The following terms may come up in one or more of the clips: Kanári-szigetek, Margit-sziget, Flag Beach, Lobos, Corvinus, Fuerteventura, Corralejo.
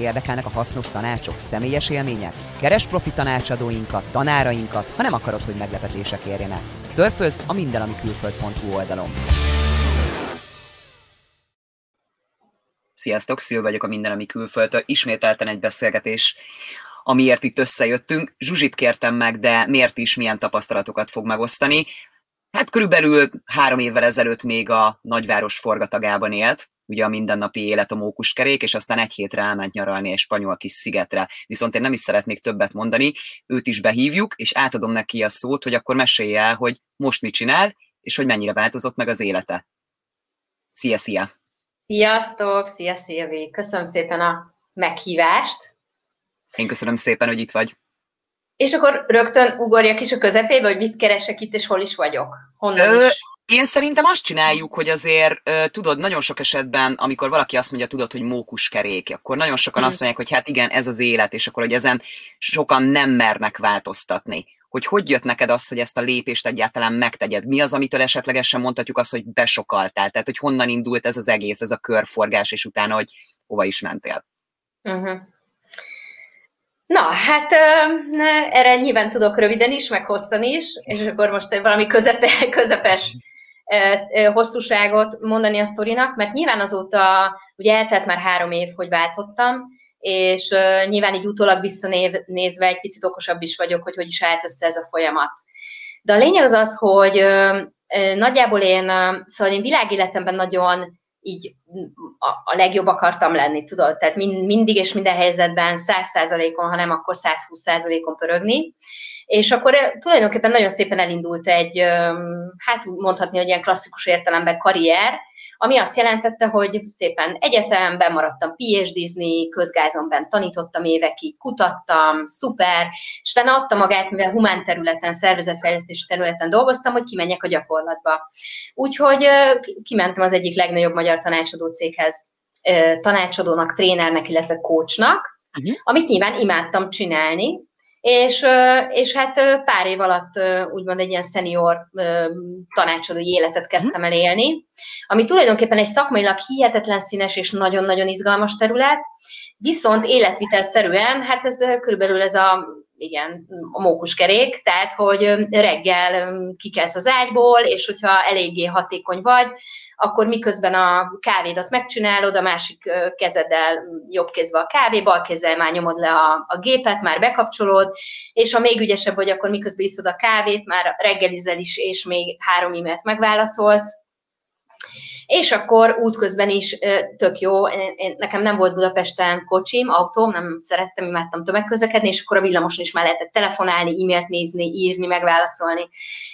érdekelnek a hasznos tanácsok, személyes élmények? Keres profi tanácsadóinkat, tanárainkat, ha nem akarod, hogy meglepetések érjenek. Szörfözz a mindenamikülföld.hu oldalon. Sziasztok, Szil vagyok a Minden, ami külföldtől. Ismételten egy beszélgetés, amiért itt összejöttünk. Zsuzsit kértem meg, de miért is, milyen tapasztalatokat fog megosztani. Hát körülbelül 3 évvel ezelőtt még a nagyváros forgatagában élt, ugye a mindennapi élet a mókuskerék, és aztán 1 hétre elment nyaralni egy spanyol kis szigetre. Viszont én nem is szeretnék többet mondani, őt is behívjuk, és átadom neki a szót, hogy akkor mesélj el, hogy most mit csinál, és hogy mennyire változott meg az élete. Szia! Sziasztok! Szia, Szilvi! Köszönöm szépen a meghívást! Én köszönöm szépen, hogy itt vagy. És akkor rögtön ugorjak is a közepébe, hogy mit keresek itt, és hol is vagyok. Én szerintem azt csináljuk, hogy azért, tudod, nagyon sok esetben, amikor valaki azt mondja, tudod, hogy mókuskerék, akkor nagyon sokan azt mondják, hogy hát igen, ez az élet, és akkor, hogy ezen sokan nem mernek változtatni. Hogy jött neked az, hogy ezt a lépést egyáltalán megtegyed? Mi az, amitől esetlegesen mondhatjuk azt, hogy besokaltál? Tehát, hogy honnan indult ez az egész, ez a körforgás, és utána, hogy hova is mentél? Na, hát erre nyilván tudok röviden is, meg hosszan is, és akkor most valami közepes hosszúságot mondani a sztorinak, mert nyilván azóta, ugye eltelt már 3 év, hogy váltottam, és nyilván így utólag visszanézve egy picit okosabb is vagyok, hogy hogy is állt össze ez a folyamat. De a lényeg az az, hogy nagyjából én világéletemben nagyon így a legjobb akartam lenni, tudod? Tehát mindig és minden helyzetben 100%-on, ha nem, akkor 120%-on pörögni. És akkor tulajdonképpen nagyon szépen elindult egy, hát mondhatni, hogy ilyen klasszikus értelemben karrier, ami azt jelentette, hogy szépen egyetemben maradtam PhD-zni, közgázomban tanítottam évekig, kutattam, szuper, és utána adta magát, mivel humán területen, szervezetfejlesztési területen dolgoztam, hogy kimenjek a gyakorlatba. Úgyhogy kimentem az egyik legnagyobb magyar tanácsadó céghez, tanácsadónak, trénernek, illetve coachnak, amit nyilván imádtam csinálni, és hát pár év alatt úgymond egy ilyen szenior tanácsadói életet kezdtem el élni, ami tulajdonképpen egy szakmailag hihetetlen színes és nagyon-nagyon izgalmas terület, viszont életvitelszerűen, hát ez körülbelül ez a mókuskerék, tehát hogy reggel kikelsz az ágyból, és hogyha eléggé hatékony vagy, akkor miközben a kávédat megcsinálod, a másik kezeddel, jobb kézbe a kávé, bal kézzel már nyomod le a gépet, már bekapcsolod, és ha még ügyesebb vagy, akkor miközben iszod a kávét, már reggelizel is, és még 3 e-mailt megválaszolsz. És akkor útközben is tök jó, nekem nem volt Budapesten kocsim, autóm, nem szerettem, imádtam tömegközlekedni, és akkor a villamoson is már lehetett telefonálni, e-mailt nézni, írni, megválaszolni.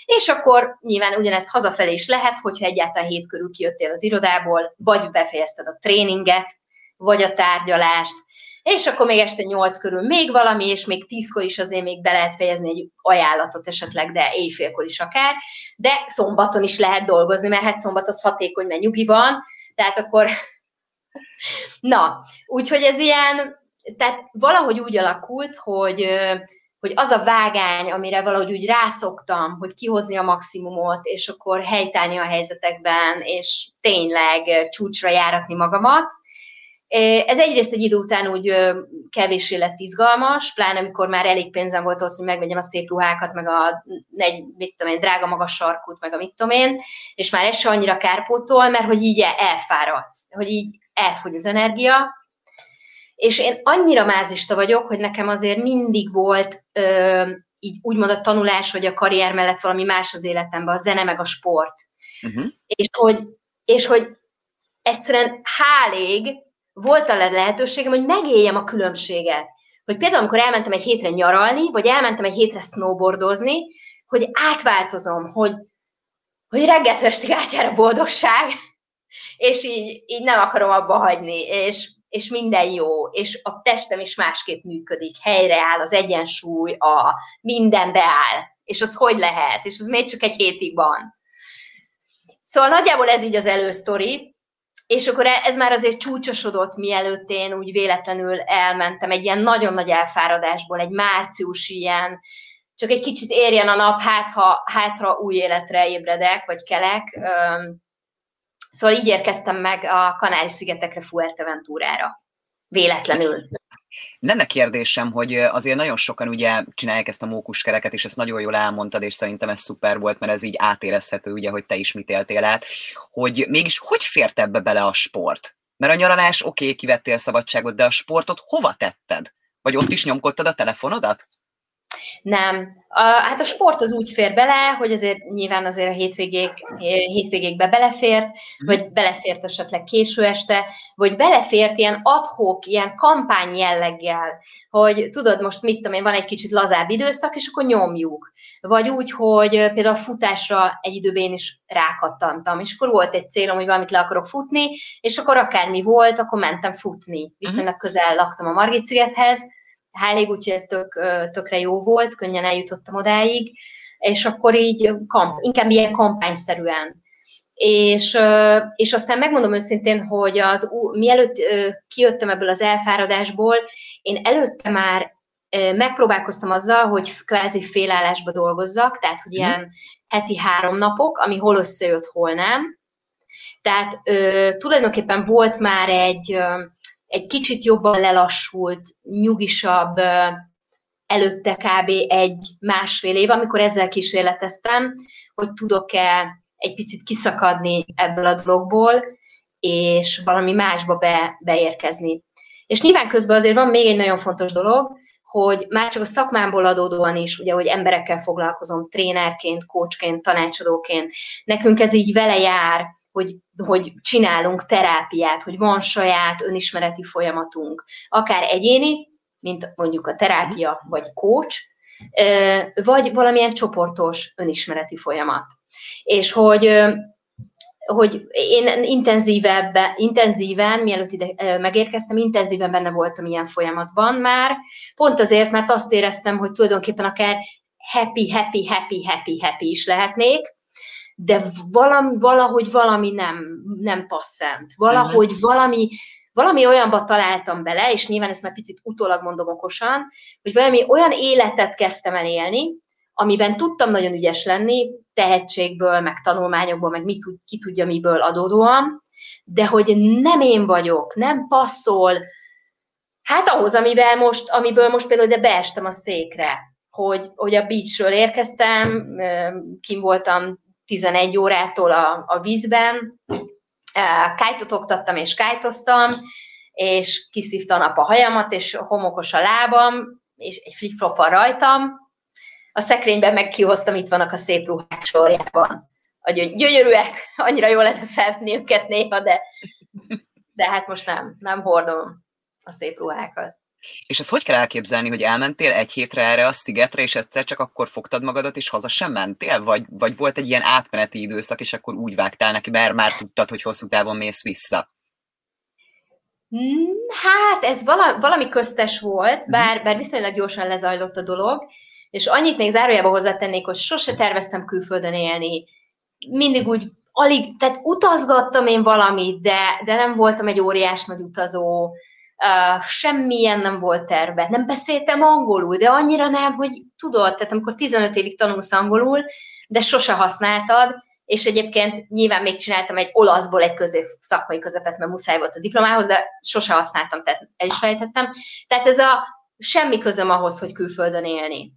És akkor nyilván ugyanezt hazafelé is lehet, hogyha egyáltalán 7 körül kijöttél az irodából, vagy befejezted a tréninget, vagy a tárgyalást, és akkor még este 8 körül még valami, és még 10-kor is azért még be lehet fejezni egy ajánlatot esetleg, de éjfélkor is akár, de szombaton is lehet dolgozni, mert hát szombat az hatékony, mert nyugi van, tehát akkor... Na, úgyhogy ez ilyen, tehát valahogy úgy alakult, hogy az a vágány, amire valahogy úgy rászoktam, hogy kihozni a maximumot, és akkor helytállni a helyzetekben, és tényleg csúcsra járatni magamat, ez egyrészt egy idő után úgy kevéssé lett izgalmas, pláne amikor már elég pénzem volt ahhoz, hogy megvegyem a szép ruhákat, meg a drága magas sarkút, meg a és már ez se annyira kárpótol, mert hogy így elfáradsz, hogy így elfogy az energia. És én annyira mázista vagyok, hogy nekem azért mindig volt így úgymond a tanulás, vagy a karrier mellett valami más az életemben, a zene, meg a sport. És hogy egyszerűen hálig volt a lehetőségem, hogy megéljem a különbséget. Hogy például, amikor elmentem egy hétre nyaralni, vagy elmentem egy hétre snowboardozni, hogy átváltozom, hogy reggeltől estig átjár a boldogság, és így nem akarom abba hagyni, és minden jó, és a testem is másképp működik, helyreáll az egyensúly, a minden beáll, és az hogy lehet, és az még csak egy hétig van. Szóval nagyjából ez így az elősztori. És akkor ez már azért csúcsosodott, mielőtt én úgy véletlenül elmentem egy ilyen nagyon nagy elfáradásból, egy márciusi ilyen, csak egy kicsit érjen a nap, hátra új életre ébredek, vagy kelek. Szóval így érkeztem meg a Kanári-szigetekre, Fuerteventurára. véletlenül. Lenne kérdésem, hogy azért nagyon sokan ugye csinálják ezt a mókuskereket, és ezt nagyon jól elmondtad, és szerintem ez szuper volt, mert ez így átérezhető, ugye, hogy te is mit éltél át, hogy mégis hogy fért ebbe bele a sport? Mert a nyaralás, oké, kivettél szabadságot, de a sportot hova tetted? Vagy ott is nyomkodtad a telefonodat? Nem. Hát a sport az úgy fér bele, hogy azért nyilván azért a hétvégékbe belefért, vagy belefért esetleg késő este, vagy belefért ilyen ad-hoc, ilyen kampány jelleggel, hogy tudod most mit tudom én, van egy kicsit lazább időszak, és akkor nyomjuk. Vagy úgy, hogy például a futásra egy időben én is rákattantam, és akkor volt egy célom, hogy valamit le akarok futni, és akkor akármi volt, akkor mentem futni. Viszonylag közel laktam a Margit-szigethez, hálig, úgyhogy ez tökre jó volt, könnyen eljutottam odáig, és akkor így inkább ilyen kampányszerűen. És aztán megmondom őszintén, hogy mielőtt kijöttem ebből az elfáradásból, én előtte már megpróbálkoztam azzal, hogy kvázi félállásba dolgozzak, tehát hogy ilyen heti 3 napok, ami hol összejött, hol nem. Tehát tulajdonképpen volt már egy kicsit jobban lelassult, nyugisabb előtte kb. 1-1,5 év, amikor ezzel kísérleteztem, hogy tudok-e egy picit kiszakadni ebből a dologból, és valami másba beérkezni. És nyilván közben azért van még egy nagyon fontos dolog, hogy már csak a szakmámból adódóan is, ugye, hogy emberekkel foglalkozom, trénerként, coachként, tanácsadóként, nekünk ez így vele jár, hogy csinálunk terápiát, hogy van saját önismereti folyamatunk, akár egyéni, mint mondjuk a terápia vagy coach, vagy valamilyen csoportos önismereti folyamat. És hogy én intenzíven, mielőtt ide megérkeztem, intenzíven benne voltam ilyen folyamatban már, pont azért, mert azt éreztem, hogy tulajdonképpen akár happy is lehetnék, de valahogy valami nem passzent. Valahogy valami olyanba találtam bele, és nyilván ezt már picit utólag mondom okosan, hogy valami olyan életet kezdtem el élni, amiben tudtam nagyon ügyes lenni, tehetségből, meg tanulmányokból, meg ki tudja miből adódóan, de hogy nem én vagyok, nem passzol, hát ahhoz, amiből most például de beestem a székre, hogy a beachről érkeztem, kim voltam 11 órától a vízben, kájtot oktattam és kájtoztam, és kiszívta a nap a hajamat, és homokos a lábam, és egy flip-flop van rajtam. A szekrényben meg kihoztam, itt vannak a szép ruhák sorjában. Gyönyörűek, annyira jó lenne felvenni őket néha, de hát most nem hordom a szép ruhákat. És ezt hogy kell elképzelni, hogy elmentél egy hétre erre a szigetre, és egyszer csak akkor fogtad magadat, és haza sem mentél? Vagy volt egy ilyen átmeneti időszak, és akkor úgy vágtál neki, mert már tudtad, hogy hosszú távon mész vissza? Hát ez valami köztes volt, bár viszonylag gyorsan lezajlott a dolog, és annyit még zárójában hozzátennék, hogy sose terveztem külföldön élni. Mindig úgy alig, tehát utazgattam én valamit, de nem voltam egy óriás nagy utazó, semmilyen nem volt terve. Nem beszéltem angolul, de annyira nem, hogy tudod, tehát amikor 15 évig tanulsz angolul, de sose használtad, és egyébként nyilván még csináltam egy olaszból egy szakmai közepet, mert muszáj volt a diplomához, de sose használtam, tehát el is felejtettem. Tehát ez a semmi közöm ahhoz, hogy külföldön élni.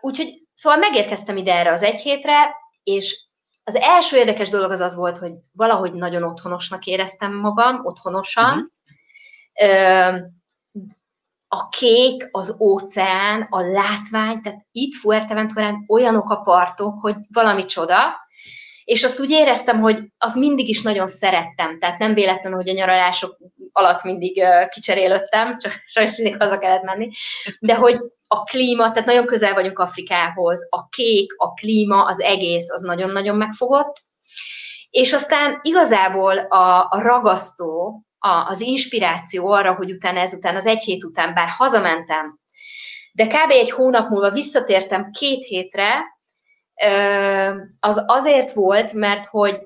Úgyhogy szóval megérkeztem ide erre az 1 hétre, és az első érdekes dolog az volt, hogy valahogy nagyon otthonosnak éreztem magam, otthonosan, a kék, az óceán, a látvány, tehát itt Fuerteventurán olyanok a partok, hogy valami csoda, és azt úgy éreztem, hogy az mindig is nagyon szerettem, tehát nem véletlen, hogy a nyaralások alatt mindig kicserélődtem, csak sajnos mindig haza kellett menni, de hogy a klíma, tehát nagyon közel vagyunk Afrikához, a kék, a klíma, az egész, az nagyon-nagyon megfogott, és aztán igazából a ragasztó, az inspiráció arra, hogy utána ezután, az 1 hét után, bár hazamentem, de kb. 1 hónap múlva visszatértem 2 hétre, az azért volt, mert hogy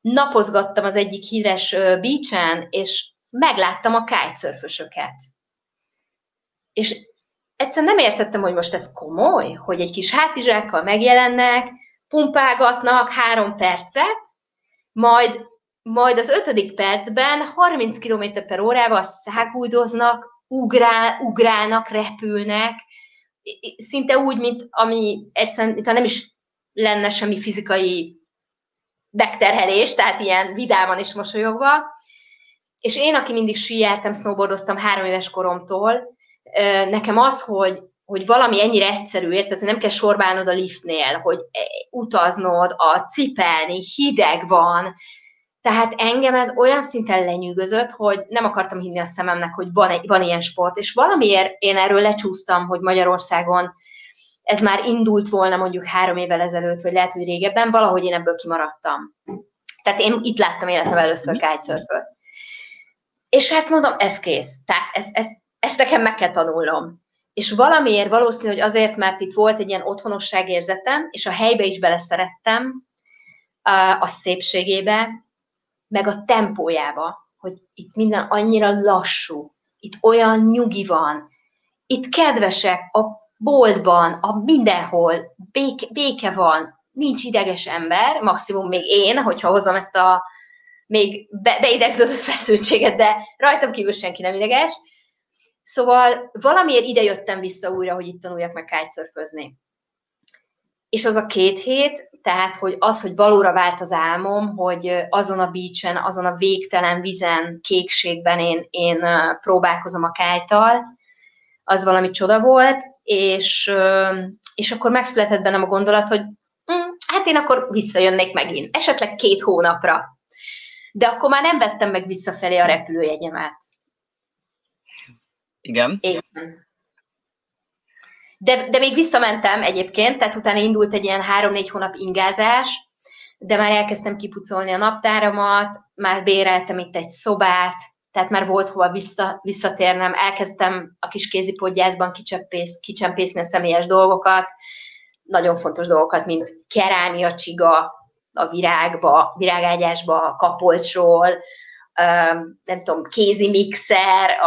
napozgattam az egyik híres beachen, és megláttam a kitesurfösöket. És egyszerűen nem értettem, hogy most ez komoly, hogy egy kis hátizsákkal megjelennek, pumpálgatnak 3 percet, majd Majd az 5. percben 30 km/h-val száguldoznak, ugrálnak, repülnek, szinte úgy, mint ami egyszerűen nem is lenne semmi fizikai megterhelés, tehát ilyen vidáman és mosolyogva. És én, aki mindig síeltem, snowboardoztam 3 éves koromtól, nekem az, hogy valami ennyire egyszerű, érted, hogy nem kell sorbálnod a liftnél, hogy utaznod, cipelni, hideg van. Tehát engem ez olyan szinten lenyűgözött, hogy nem akartam hinni a szememnek, hogy van ilyen sport. És valamiért én erről lecsúsztam, hogy Magyarországon ez már indult volna mondjuk 3 évvel ezelőtt, vagy lehet, hogy régebben, valahogy én ebből kimaradtam. Tehát én itt láttam életemben először kitesurföt. És hát mondom, ez kész. Tehát ezt nekem meg kell tanulnom. És valamiért valószínű, hogy azért, mert itt volt egy ilyen otthonosságérzetem, és a helybe is beleszerettem, a szépségébe, meg a tempójába, hogy itt minden annyira lassú, itt olyan nyugi van, itt kedvesek a boltban, mindenhol, béke van, nincs ideges ember, maximum még én, hogyha hozom ezt a még beidegződött feszültséget, de rajtam kívül senki nem ideges. Szóval valamiért ide jöttem vissza újra, hogy itt tanuljak meg kitesurfözni. És az a 2 hét, tehát hogy az, hogy valóra vált az álmom, hogy azon a beachen, azon a végtelen vizen, kékségben én próbálkozom a kite-tal, az valami csoda volt, és akkor megszületett bennem a gondolat, hogy hát én akkor visszajönnék megint, esetleg 2 hónapra. De akkor már nem vettem meg visszafelé a repülőjegyemet. Igen. De még visszamentem egyébként, tehát utána indult egy ilyen 3-4 hónap ingázás, de már elkezdtem kipucolni a naptáramat, már béreltem itt egy szobát, tehát már volt hova visszatérnem, elkezdtem a kis kézipodgyászban kicsempészni a személyes dolgokat, nagyon fontos dolgokat, mint kerámia csiga a virágágyásba, kapolcsról, nem tudom, kézi mixer,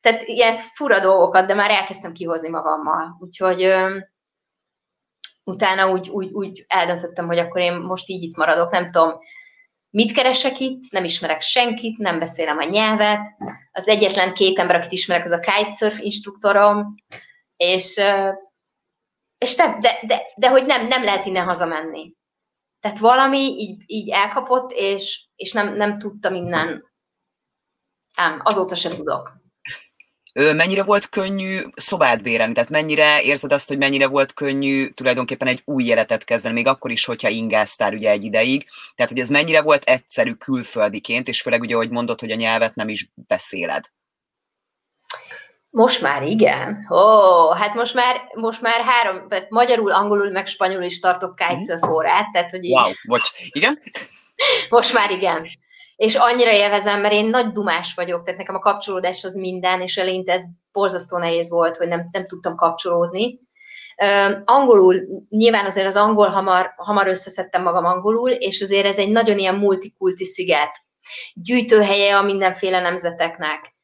tehát ilyen fura dolgokat, de már elkezdtem kihozni magammal. Úgyhogy utána úgy eldöntöttem, hogy akkor én most így itt maradok, nem tudom, mit keresek itt, nem ismerek senkit, nem beszélem a nyelvet. Az egyetlen 2 ember, akit ismerek, az a kitesurf instruktorom, és de hogy nem lehet innen hazamenni. Tehát valami így elkapott, és nem tudtam innen. Ám, azóta sem tudok. Mennyire volt könnyű szobát bérelni? Tehát mennyire érzed azt, hogy mennyire volt könnyű tulajdonképpen egy új életet kezdeni, még akkor is, hogyha ingáztál ugye egy ideig? Tehát, hogy ez mennyire volt egyszerű külföldiként, és főleg ugye, ahogy mondod, hogy a nyelvet nem is beszéled? Most már igen. Hát most már 3, tehát magyarul, angolul, meg spanyolul is tartok kitesurf órát, tehát hogy így... Wow, bocs, igen? Most már igen. És annyira élvezem, mert én nagy dumás vagyok, tehát nekem a kapcsolódás az minden, és eleinte ez borzasztó nehéz volt, hogy nem tudtam kapcsolódni. Angolul, nyilván azért az angol hamar összeszedtem magam angolul, és azért ez egy nagyon ilyen multikulti sziget. Gyűjtőhelye a mindenféle nemzeteknek.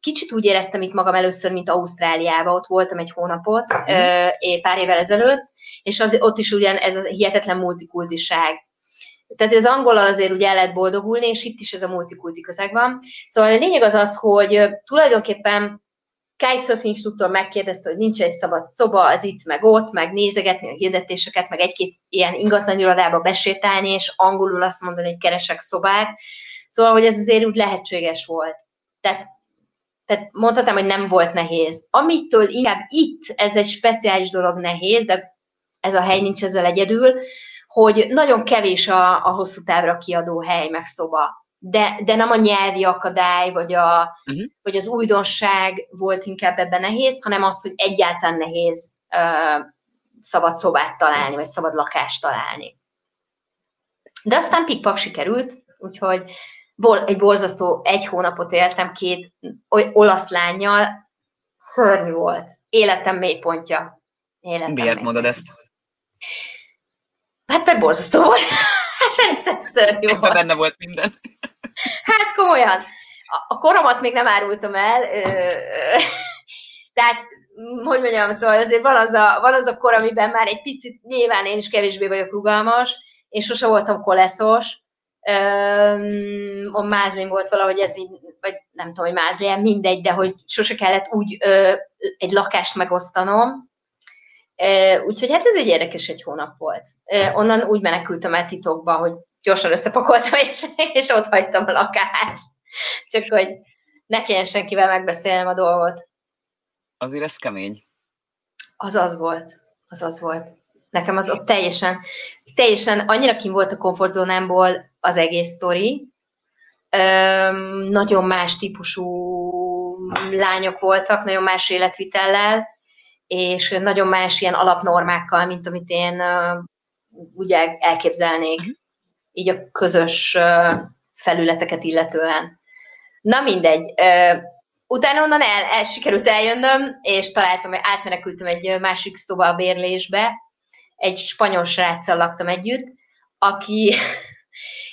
Kicsit úgy éreztem itt magam először, mint Ausztráliában, ott voltam egy hónapot, pár évvel ezelőtt, és ott is ugyan ez a hihetetlen multikultiság. Tehát az angollal azért ugye el lehet boldogulni, és itt is ez a multikulti közeg van. Szóval a lényeg az, hogy tulajdonképpen kitesurf instruktor megkérdezte, hogy nincs egy szabad szoba, az itt, meg ott, meg nézegetni a hirdetéseket, meg 1-2 ilyen ingatlan irodába besétálni, és angolul azt mondani, hogy keresek szobát. Szóval, hogy ez azért úgy lehetséges volt. Tehát mondhatnám, hogy nem volt nehéz. Amitől inkább itt ez egy speciális dolog nehéz, de ez a hely nincs ezzel egyedül, hogy nagyon kevés a hosszú távra kiadó hely meg szoba, de nem a nyelvi akadály, vagy vagy az újdonság volt inkább ebben nehéz, hanem az, hogy egyáltalán nehéz szabad szobát találni, vagy szabad lakást találni. De aztán pikpak sikerült, úgyhogy egy borzasztó 1 hónapot éltem 2 olasz lánnyal, szörnyű volt. Életem mélypontja. Miért mondod ezt? Hát per borzasztó volt. Hát szörnyű volt. Ebben benne volt minden. Hát komolyan. A koromat még nem árultam el. Tehát, hogy mondjam, szóval azért van az a kor, amiben már egy picit, nyilván én is kevésbé vagyok rugalmas, én sose voltam koleszos, Mázlin volt valahogy ez így, vagy nem tudom, hogy Mázlin, mindegy, de hogy sose kellett úgy egy lakást megosztanom. Úgyhogy hát ez egy érdekes egy hónap volt. Onnan úgy menekültem el titokba, hogy gyorsan összepakoltam, és ott hagytam a lakást. Csak hogy ne kelljen senkivel megbeszélnem a dolgot. Azért ez kemény. Az az volt. Nekem az ott teljesen annyira kint volt a komfortzónámból az egész sztori. Nagyon más típusú lányok voltak, nagyon más életvitellel, és nagyon más ilyen alapnormákkal, mint amit én ugye elképzelnék, így a közös felületeket illetően. Na mindegy. Utána onnan sikerült eljönnöm, és átmenekültem egy másik szoba a bérlésbe, egy spanyol sráccal laktam együtt, aki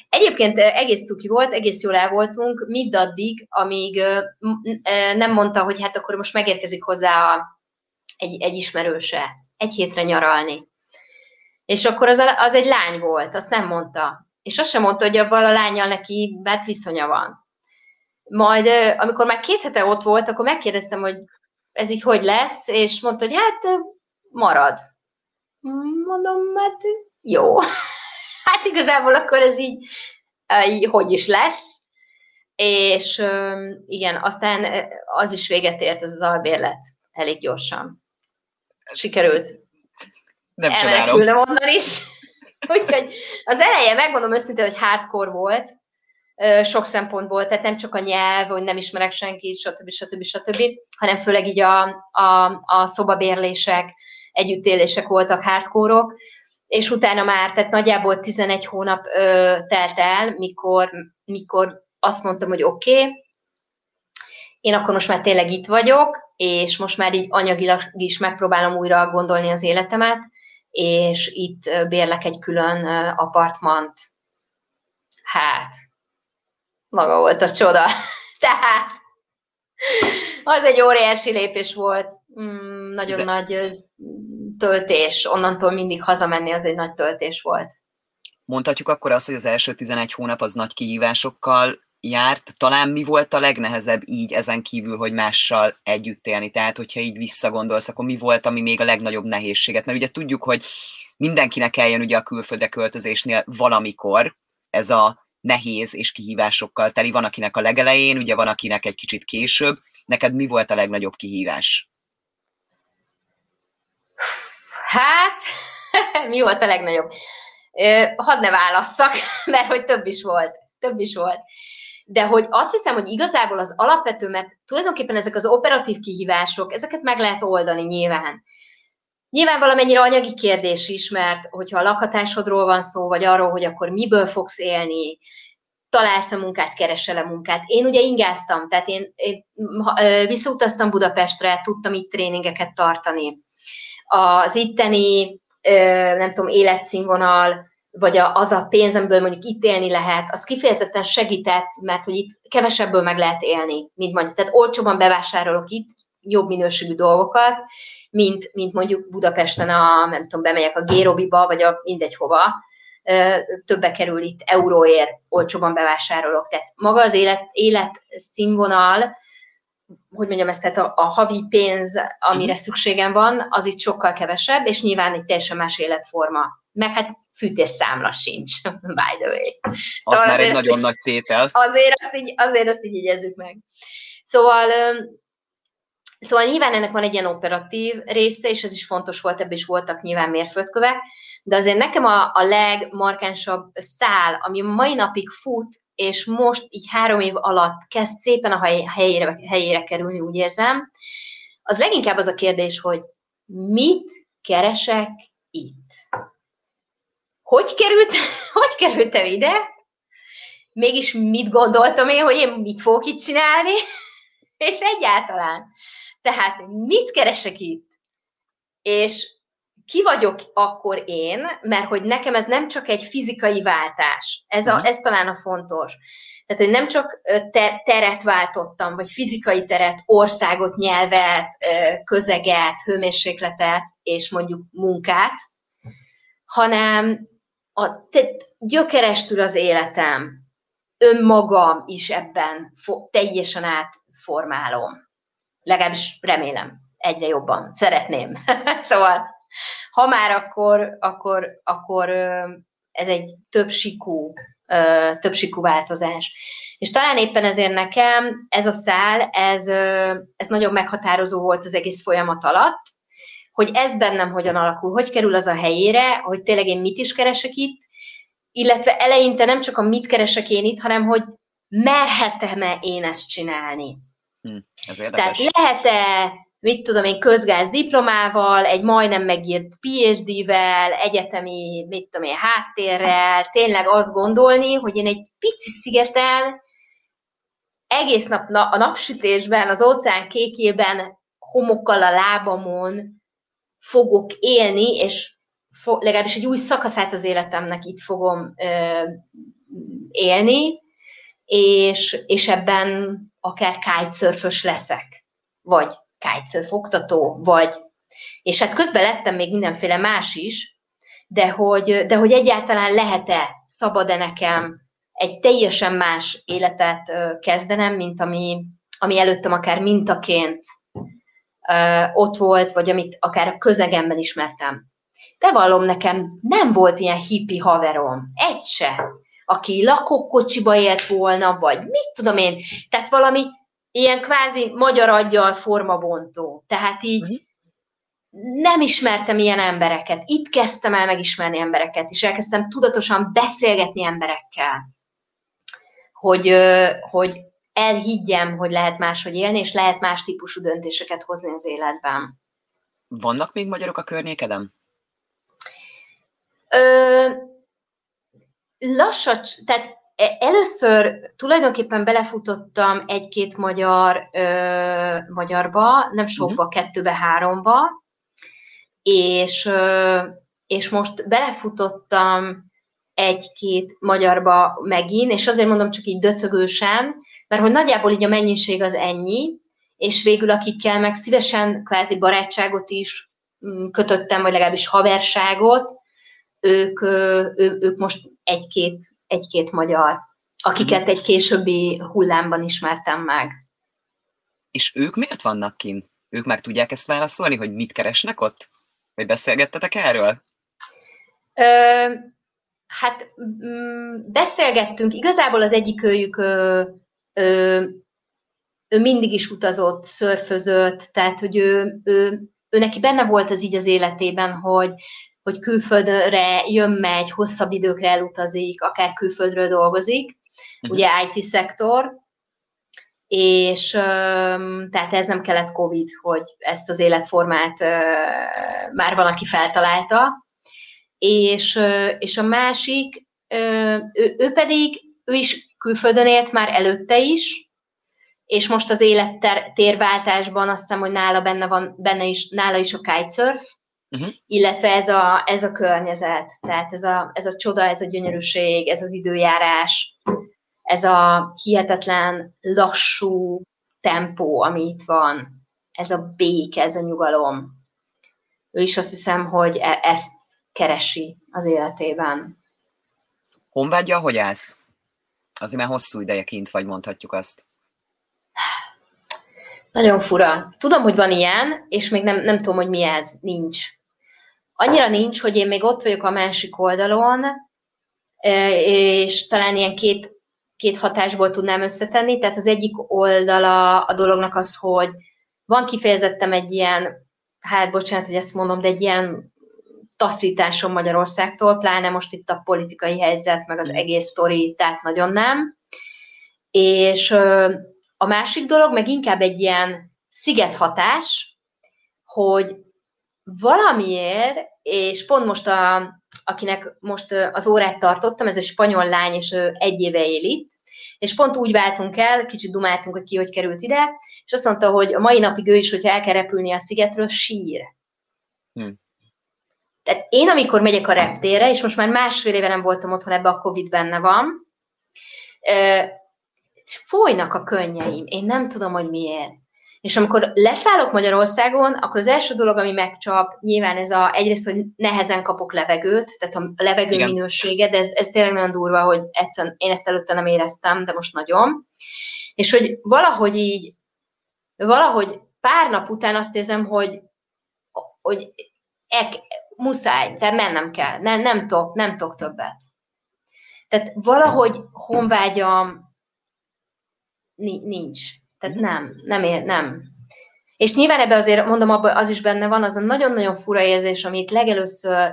egyébként egész cuki volt, egész jól el voltunk, mindaddig, amíg nem mondta, hogy hát akkor most megérkezik hozzá egy ismerőse, egy hétre nyaralni. És akkor az egy lány volt, azt nem mondta. És azt sem mondta, hogy abban a lányal neki bát viszonya van. Majd, amikor már 2 hete ott volt, akkor megkérdeztem, hogy ez így hogy lesz, és mondta, hogy hát marad. Mondom, hát jó. Hát igazából akkor ez így hogy is lesz. És igen, aztán az is véget ért, ez az albérlet. Elég gyorsan. Sikerült. Nem csodálom. Elmenekülnöm onnan is. Úgyhogy az eleje, megmondom őszintén, hogy hardcore volt. Sok szempontból, tehát nem csak a nyelv, hogy nem ismerek senkit, stb., hanem főleg így a szobabérlések, együttélések voltak hardcore-ok, és utána már, tehát nagyjából 11 hónap telt el, mikor azt mondtam, hogy oké, én akkor most már tényleg itt vagyok, és most már így anyagilag is megpróbálom újra gondolni az életemet, és itt bérlek egy külön apartmant. Hát, maga volt a csoda. Tehát, az egy óriási lépés volt. Nagyon nagy töltés. Onnantól mindig hazamenni, az egy nagy töltés volt. Mondhatjuk akkor azt, hogy az első 11 hónap az nagy kihívásokkal járt. Talán mi volt a legnehezebb így ezen kívül, hogy mással együtt élni? Tehát, hogyha így visszagondolsz, akkor mi volt, ami még a legnagyobb nehézséget? Mert ugye tudjuk, hogy mindenkinek eljön ugye a külföldre költözésnél valamikor ez a nehéz és kihívásokkal teli. Van, akinek a legelején, ugye van, akinek egy kicsit később. Neked mi volt a legnagyobb kihívás? Hát, mi volt a legnagyobb? Hadd ne válasszak, mert hogy több is volt. De hogy azt hiszem, hogy igazából az alapvető, mert tulajdonképpen ezek az operatív kihívások, ezeket meg lehet oldani nyilván. Nyilván valamennyire anyagi kérdés is, mert hogyha a lakhatásodról van szó, vagy arról, hogy akkor miből fogsz élni, találsz-e munkát, keresel-e munkát. Én ugye ingáztam, tehát én visszautaztam Budapestre, tudtam itt tréningeket tartani. Az itteni, nem tudom, életszínvonal, vagy az a pénz, amiből mondjuk itt élni lehet, az kifejezetten segített, mert hogy itt kevesebből meg lehet élni, mint mondjuk. Tehát olcsóban bevásárolok itt jobb minőségű dolgokat, mint mondjuk Budapesten nem tudom, bemegyek a Gérobiba, vagy mindegy hova, többe kerül itt euróért, olcsóban bevásárolok. Tehát maga az élet színvonal, hogy mondjam ezt, tehát a havi pénz, amire szükségem van, az itt sokkal kevesebb, és nyilván egy teljesen más életforma. Meg hát fűtésszámla sincs, by the way. Szóval az már egy nagyon nagy tétel. Azért azt így igyezzük meg. Szóval nyilván ennek van egy ilyen operatív része, és ez is fontos volt, ebben is voltak nyilván mérföldkövek, de azért nekem a legmarkánsabb szál, ami mai napig fut, és most így 3 év alatt kezd szépen a helyére kerülni, úgy érzem, az leginkább az a kérdés, hogy mit keresek itt? Hogy kerültem ide? Mégis mit gondoltam én, hogy én mit fogok itt csinálni? És egyáltalán. Tehát mit keresek itt? És ki vagyok akkor én, mert hogy nekem ez nem csak egy fizikai váltás, ez talán a fontos. Tehát, hogy nem csak teret váltottam, vagy fizikai teret, országot, nyelvet, közeget, hőmérsékletet, és mondjuk munkát, hanem gyökerestül az életem, önmagam is ebben teljesen átformálom. Legalábbis remélem, egyre jobban. Szeretném. Szóval, ha már akkor ez egy több síkú változás. És talán éppen ezért nekem ez a szál, ez nagyon meghatározó volt az egész folyamat alatt, hogy ez bennem hogyan alakul, hogy kerül az a helyére, hogy tényleg én mit is keresek itt, illetve eleinte nem csak a mit keresek én itt, hanem hogy merhetem-e én ezt csinálni. Ez érdekes. Tehát lehet-e, mit tudom én, közgáz diplomával, egy majdnem megírt PhD-vel, egyetemi, mit tudom én, háttérrel, tényleg azt gondolni, hogy én egy pici szigeten, egész nap a napsütésben, az óceán kékében, homokkal a lábamon fogok élni, és legalábbis egy új szakaszát az életemnek itt fogom élni, és ebben akár kitesurfös leszek, vagy kitesurf oktató, vagy... És hát közben lettem még mindenféle más is, de hogy egyáltalán lehet-e, szabad-e nekem egy teljesen más életet kezdenem, mint ami előttem akár mintaként ott volt, vagy amit akár a közegemben ismertem. Bevallom, nekem nem volt ilyen hippi haverom, egy se, aki lakókocsiba élt volna, vagy mit tudom én, tehát valami ilyen kvázi magyar aggyal formabontó. Tehát így nem ismertem ilyen embereket. Itt kezdtem el megismerni embereket, és elkezdtem tudatosan beszélgetni emberekkel, hogy elhiggyem, hogy lehet máshogy élni, és lehet más típusú döntéseket hozni az életben. Vannak még magyarok a környékeden? Tehát először tulajdonképpen belefutottam egy-két magyarba, nem sokba, kettőbe, háromba, és most belefutottam egy-két magyarba megint, és azért mondom csak így döcögősen, mert hogy nagyjából így a mennyiség az ennyi, és végül akikkel meg szívesen kvázi barátságot is kötöttem, vagy legalábbis haverságot, ők most egy-két magyar, akiket egy későbbi hullámban ismertem meg. És ők miért vannak kint? Ők meg tudják ezt válaszolni, hogy mit keresnek ott? Vagy beszélgettetek erről? Hát beszélgettünk. Igazából az egyik ő mindig is utazott, szörfözött, tehát hogy ő neki benne volt ez így az életében, hogy külföldre jön-megy, hosszabb időkre elutazik, akár külföldről dolgozik, ugye IT-szektor, és tehát ez nem kellett Covid, hogy ezt az életformát már valaki feltalálta, és a másik, ő pedig, ő is külföldön élt már előtte is, és most az élettérváltásban azt hiszem, hogy nála is a kitesurf, illetve ez a környezet, tehát ez a csoda, ez a gyönyörűség, ez az időjárás, ez a hihetetlen lassú tempó, ami itt van, ez a béke, ez a nyugalom. Ő is azt hiszem, hogy ezt keresi az életében. Honvágyja, hogy állsz? Azért már hosszú ideje kint vagy, mondhatjuk azt. Nagyon fura. Tudom, hogy van ilyen, és még nem tudom, hogy mi ez. Nincs. Annyira nincs, hogy én még ott vagyok a másik oldalon, és talán ilyen két hatásból tudnám összetenni. Tehát az egyik oldala a dolognak az, hogy van kifejezettem egy ilyen, hát bocsánat, hogy ezt mondom, de egy ilyen taszításom Magyarországtól, pláne most itt a politikai helyzet, meg az egész sztori, tehát nagyon nem. És a másik dolog, meg inkább egy ilyen szigethatás, hogy valamiért, és pont most, akinek most az órát tartottam, ez egy spanyol lány, és ő 1 éve él itt, és pont úgy váltunk el, kicsit dumáltunk, hogy ki hogy került ide, és azt mondta, hogy a mai napig ő is, hogyha el kell repülni a szigetről, sír. Tehát én, amikor megyek a reptérre, és most már 1,5 éve nem voltam otthon, ebbe a Covid benne van, folynak a könnyeim, én nem tudom, hogy miért. És amikor leszállok Magyarországon, akkor az első dolog, ami megcsap, nyilván ez egyrészt, hogy nehezen kapok levegőt, tehát a levegő igen. minősége, de ez tényleg nagyon durva, hogy egyszerűen én ezt előtte nem éreztem, de most nagyon. És hogy valahogy pár nap után azt érzem, hogy muszáj, tehát mennem kell, nem tudok többet. Tehát valahogy honvágyam nincs. Tehát nem. És nyilván ebben azért, mondom, abban az is benne van, az a nagyon-nagyon fura érzés, ami itt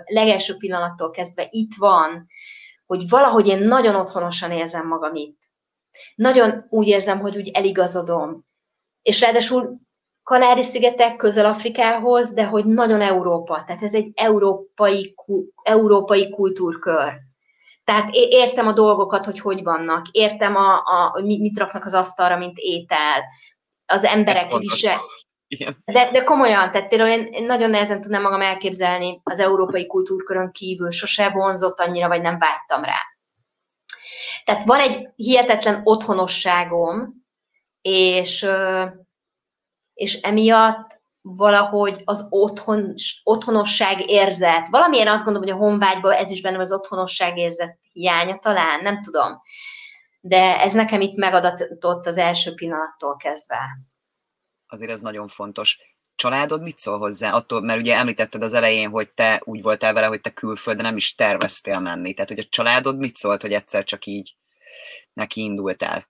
legelső pillanattól kezdve itt van, hogy valahogy én nagyon otthonosan érzem magam itt. Nagyon úgy érzem, hogy úgy eligazodom. És ráadásul Kanári-szigetek közel Afrikához, de hogy nagyon Európa. Tehát ez egy európai kultúrkör. Tehát értem a dolgokat, hogy vannak, értem, hogy mit raknak az asztalra, mint étel, az emberek visel. De komolyan, tehát például én nagyon nehezen tudnám magam elképzelni az európai kultúrkörön kívül, sose vonzott annyira, vagy nem vágytam rá. Tehát van egy hihetetlen otthonosságom, és emiatt valahogy az otthonosság érzet. Valamilyen azt gondolom, hogy a honvágyban ez is benne van, az otthonosság érzet hiánya talán, nem tudom. De ez nekem itt megadatott az első pillanattól kezdve. Azért ez nagyon fontos. Családod mit szól hozzá? Attól, mert ugye említetted az elején, hogy te úgy voltál vele, hogy te külföldre nem is terveztél menni. Tehát, hogy a családod mit szólt, hogy egyszer csak így neki indultál?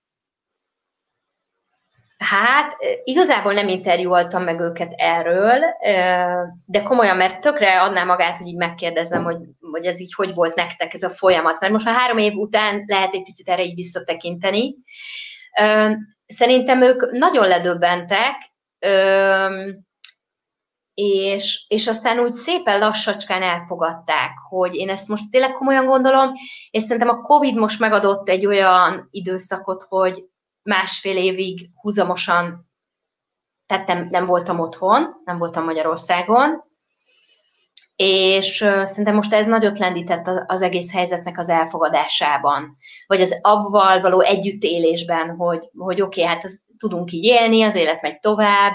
Hát, igazából nem interjúoltam meg őket erről, de komolyan, mert tökre adná magát, hogy így megkérdezzem, hogy ez így hogy volt nektek ez a folyamat, mert most már 3 év után lehet egy picit erre így visszatekinteni. Szerintem ők nagyon ledöbbentek, és aztán úgy szépen lassacskán elfogadták, hogy én ezt most tényleg komolyan gondolom, és szerintem a Covid most megadott egy olyan időszakot, hogy 1,5 évig húzamosan, tehát nem voltam otthon, nem voltam Magyarországon, és szerintem most ez nagyot lendített az egész helyzetnek az elfogadásában, vagy az avval való együttélésben, hogy oké, hát tudunk így élni, az élet megy tovább,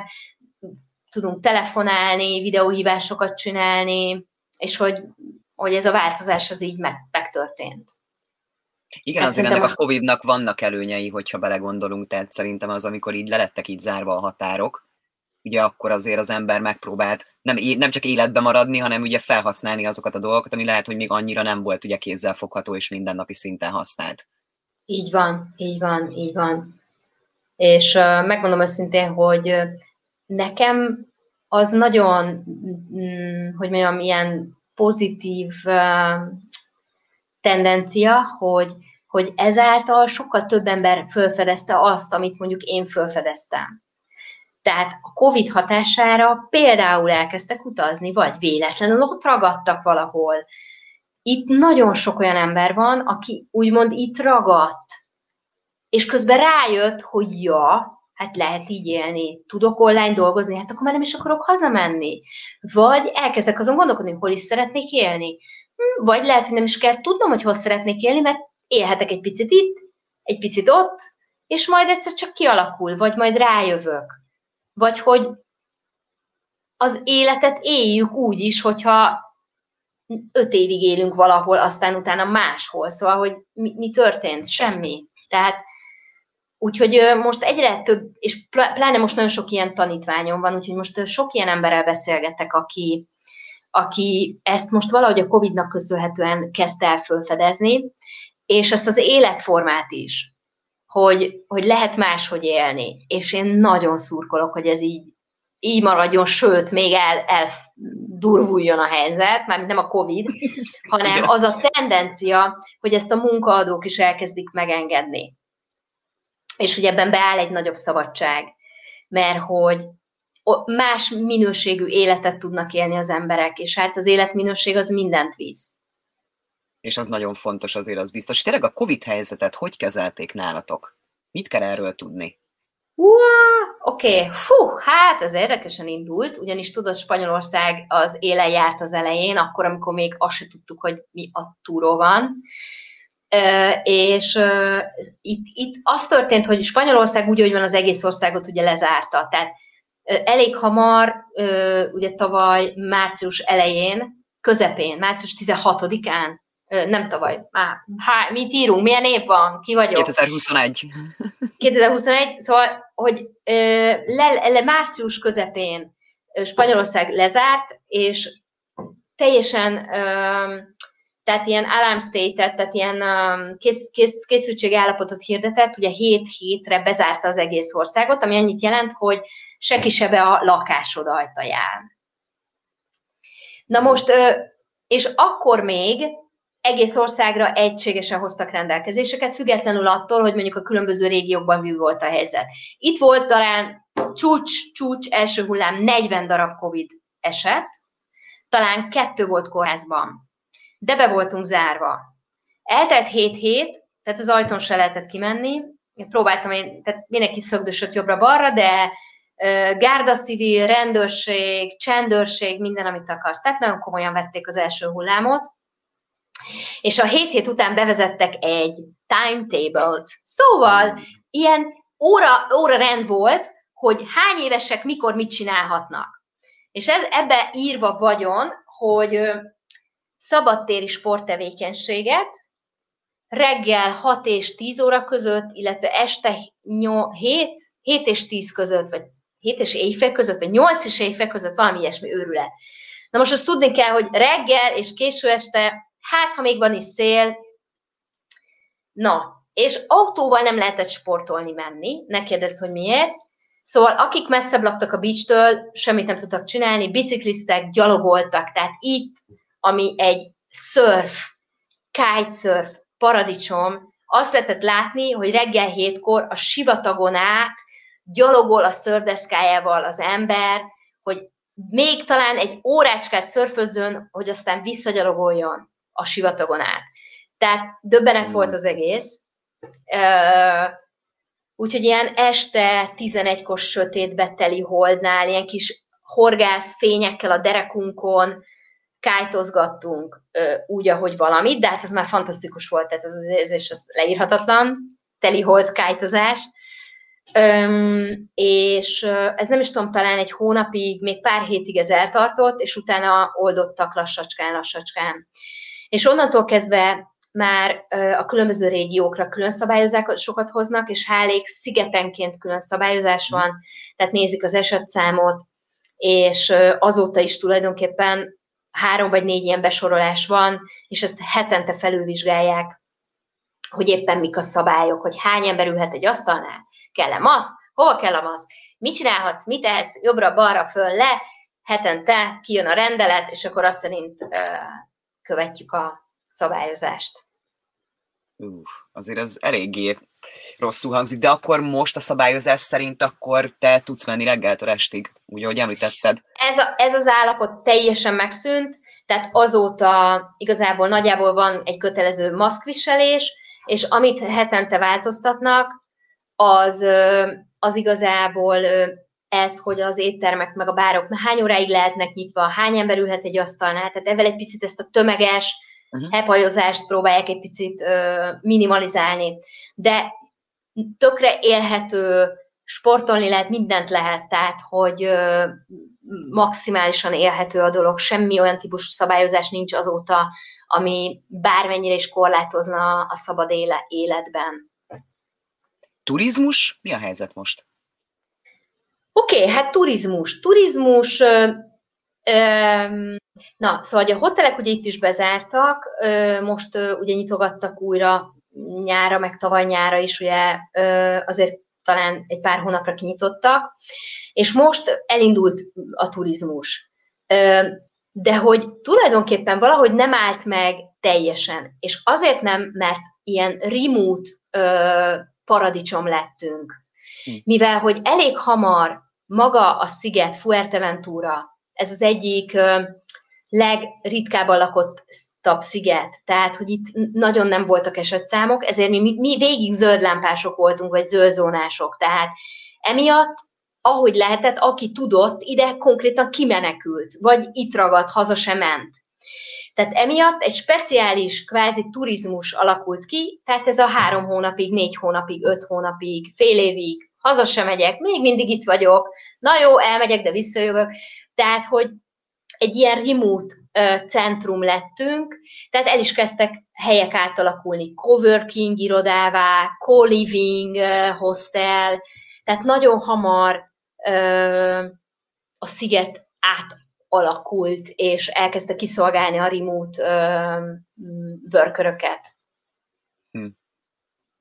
tudunk telefonálni, videóhívásokat csinálni, és hogy ez a változás az így megtörtént. Igen, azért ennek a Covid-nak vannak előnyei, hogyha belegondolunk, tehát szerintem az, amikor így lelettek így zárva a határok, ugye akkor azért az ember megpróbált nem csak életbe maradni, hanem ugye felhasználni azokat a dolgokat, ami lehet, hogy még annyira nem volt ugye kézzel fogható és mindennapi szinten használt. Így van. És megmondom őszintén, hogy nekem az nagyon, ilyen pozitív tendencia, hogy ezáltal sokkal több ember felfedezte azt, amit mondjuk én felfedeztem. Tehát a Covid hatására például elkezdtek utazni, vagy véletlenül ott ragadtak valahol. Itt nagyon sok olyan ember van, aki úgymond itt ragadt, és közben rájött, hogy hát lehet így élni, tudok online dolgozni, hát akkor már nem is akarok hazamenni. Vagy elkezdek azon gondolkodni, hol is szeretnék élni. Vagy lehet, hogy nem is kell tudnom, hogy hol szeretnék élni, mert élhetek egy picit itt, egy picit ott, és majd egyszer csak kialakul, vagy majd rájövök. Vagy hogy az életet éljük úgy is, hogyha 5 évig élünk valahol, aztán utána máshol. Szóval, hogy mi történt? Semmi. Tehát, úgyhogy most egyre több, és pláne most nagyon sok ilyen tanítványom van, úgyhogy most sok ilyen emberrel beszélgetek, aki ezt most valahogy a Covid-nak köszönhetően kezdte el felfedezni, és ezt az életformát is, hogy lehet máshogy élni. És én nagyon szurkolok, hogy ez így maradjon, sőt, még eldurvuljon a helyzet, mármint nem a Covid, hanem az a tendencia, hogy ezt a munkaadók is elkezdik megengedni. És hogy ebben beáll egy nagyobb szabadság, mert hogy más minőségű életet tudnak élni az emberek, és hát az életminőség az mindent visz. És az nagyon fontos, azért az biztos. Tényleg a Covid helyzetet hogy kezelték nálatok? Mit kell erről tudni? Hát ez érdekesen indult, ugyanis tudod, Spanyolország az élen járt az elején, akkor, amikor még azt se tudtuk, hogy mi a túró van. És itt az történt, hogy Spanyolország úgy, hogy van, az egész országot ugye lezárta, tehát Elég hamar, ugye tavaly március 16-án, nem tavaly, mit írunk, milyen év van, ki vagyok? 2021, szóval, hogy március közepén Spanyolország lezárt, és teljesen, tehát ilyen alarm state-et, tehát ilyen készültségi állapotot hirdetett, ugye 7 hétre bezárta az egész országot, ami annyit jelent, hogy se kisebe a lakásod ajtaján. Na most, és akkor még egész országra egységesen hoztak rendelkezéseket, függetlenül attól, hogy mondjuk a különböző régiókban mi volt a helyzet. Itt volt talán csúcs első hullám 40 darab Covid eset, talán 2 volt kórházban, de be voltunk zárva. Eltelt 7 hét, tehát az ajtón se lehetett kimenni, próbáltam én, tehát mindenki szögdösött jobbra-balra, de gárdacivil, rendőrség, csendőrség, minden, amit akarsz. Tehát nagyon komolyan vették az első hullámot. És a 7 hét után bevezettek egy timetable-t. Szóval ilyen óra rend volt, hogy hány évesek mikor mit csinálhatnak. És ebbe írva vagyon, hogy szabadtéri sporttevékenységet reggel 6 és 10 óra között, illetve este 7 és 10 között, vagy 7 és éjfél között, vagy 8 és éjfél között, valami ilyesmi őrület. Na most azt tudni kell, hogy reggel és késő este, hát ha még van is szél, na, és autóval nem lehetett sportolni menni, ne kérdezd, hogy miért, szóval akik messzebb laktak a beachtől, semmit nem tudtak csinálni, bicikliztek, gyalogoltak, tehát itt, ami egy kitesurf paradicsom, azt lehetett látni, hogy reggel 7-kor a sivatagon át gyalogol a szörfdeszkájával az ember, hogy még talán egy órácskát szörfözzön, hogy aztán visszagyalogoljon a sivatagon át. Tehát döbbenet volt az egész. Úgyhogy ilyen este 11-kor sötétbe teli holdnál, ilyen kis horgász fényekkel a derekunkon kájtozgattunk úgy, ahogy valamit, de hát ez már fantasztikus volt, tehát az érzés az leírhatatlan, teli hold kájtozás. És ez nem is tudom, talán egy hónapig, még pár hétig ez eltartott, és utána oldottak lassacskán. És onnantól kezdve már a különböző régiókra külön szabályozásokat hoznak, és hálék szigetenként külön szabályozás van, tehát nézik az esetszámot, és azóta is tulajdonképpen 3 vagy 4 ilyen besorolás van, és ezt hetente felülvizsgálják, hogy éppen mik a szabályok, hogy hány ember ülhet egy asztalnál, kell-e maszk, hova kell a maszk, mit csinálhatsz, mit tehetsz, jobbra, balra, föl, le, hetente kijön a rendelet, és akkor azt szerint követjük a szabályozást. Azért ez eléggé rosszul hangzik, de akkor most a szabályozás szerint akkor te tudsz menni reggeltől estig, úgy, ahogy említetted. Ez az állapot teljesen megszűnt, tehát azóta igazából nagyjából van egy kötelező maszkviselés, és amit hetente változtatnak, az igazából ez, hogy az éttermek meg a bárok hány óráig lehetnek nyitva, hány ember ülhet egy asztalnál, tehát evel egy picit ezt a tömeges hepajozást próbálják egy picit minimalizálni. De tökre élhető, sportolni lehet, mindent lehet, tehát hogy maximálisan élhető a dolog, semmi olyan típusú szabályozás nincs azóta, ami bármennyire is korlátozna a szabad életben. Turizmus? Mi a helyzet most? Oké, hát turizmus. Szóval a hotelek ugye itt is bezártak, most ugye nyitogattak újra nyára, meg tavaly nyára is, ugye azért talán egy pár hónapra kinyitottak, és most elindult a turizmus. De hogy tulajdonképpen valahogy nem állt meg teljesen, és azért nem, mert ilyen remote paradicsom lettünk. Mivel, hogy elég hamar maga a sziget, Fuerteventura, ez az egyik legritkábban lakottabb sziget, tehát, hogy itt nagyon nem voltak esetszámok, ezért mi végig zöldlámpások voltunk, vagy zöldzónások, tehát emiatt, ahogy lehetett, aki tudott, ide konkrétan kimenekült, vagy itt ragadt, haza sem ment. Tehát emiatt egy speciális kvázi turizmus alakult ki, tehát ez a 3 hónapig, 4 hónapig, 5 hónapig, fél évig, haza sem megyek, még mindig itt vagyok, na jó, elmegyek, de visszajövök. Tehát, hogy egy ilyen remote centrum lettünk, tehát el is kezdtek helyek átalakulni, coworking irodává, co-living hostel, tehát nagyon hamar a sziget átalakult, és elkezdte kiszolgálni a remote workeröket.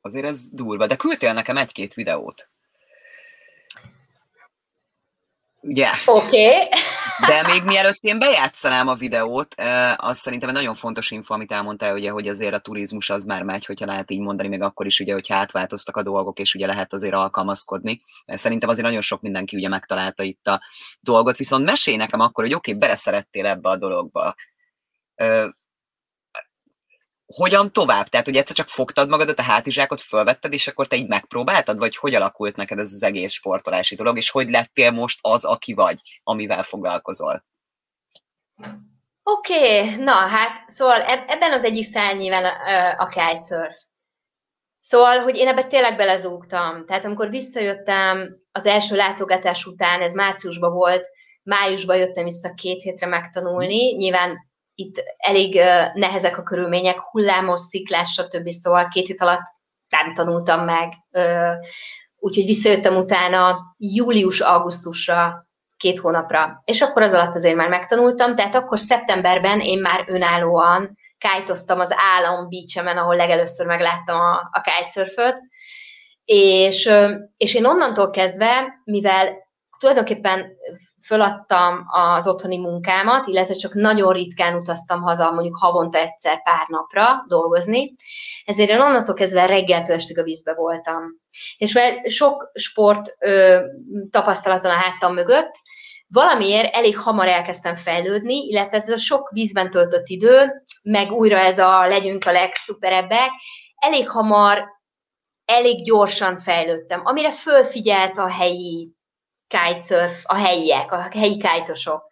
Azért ez durva, de küldtél nekem egy-két videót. Ugye? Yeah. Oké. De még mielőtt én bejátszanám a videót, az szerintem egy nagyon fontos info, amit elmondtál, ugye, hogy azért a turizmus az már megy, hogyha lehet így mondani, még akkor is, ugye, hogyha átváltoztak a dolgok, és ugye lehet azért alkalmazkodni. Szerintem azért nagyon sok mindenki ugye megtalálta itt a dolgot, viszont mesélj nekem akkor, hogy oké, beleszerettél ebbe a dologba. Hogyan tovább? Tehát, hogy egyszer csak fogtad magadat, a hátizsákot fölvetted, és akkor te így megpróbáltad? Vagy hogy alakult neked ez az egész sportolási dolog, és hogy lettél most az, aki vagy, amivel foglalkozol? Oké, na hát, szóval ebben az egyik szárnyével a kitesurf. Szóval, hogy én ebbe tényleg belezúgtam. Tehát, amikor visszajöttem az első látogatás után, ez márciusban volt, májusban jöttem vissza 2 hétre megtanulni, nyilván itt elég nehezek a körülmények, hullámos, sziklás, stb. Szóval 2 hét alatt nem tanultam meg. Úgyhogy visszajöttem utána július-augusztusra 2 hónapra. És akkor az alatt azért már megtanultam, tehát akkor szeptemberben én már önállóan kiteoztam az állam beach-emen, ahol legelőször megláttam a kitesurföt. És én onnantól kezdve, mivel tulajdonképpen föladtam az otthoni munkámat, illetve csak nagyon ritkán utaztam haza, mondjuk havonta egyszer pár napra dolgozni, ezért én onnantól kezdve reggeltől estig a vízbe voltam. És mivel sok sport tapasztalaton a hátam mögött, valamiért elég hamar elkezdtem fejlődni, illetve ez a sok vízben töltött idő, meg újra ez a legyünk a legszuperebbek, elég gyorsan fejlődtem, amire fölfigyelt a helyi kitesurf, a helyi kite-osok.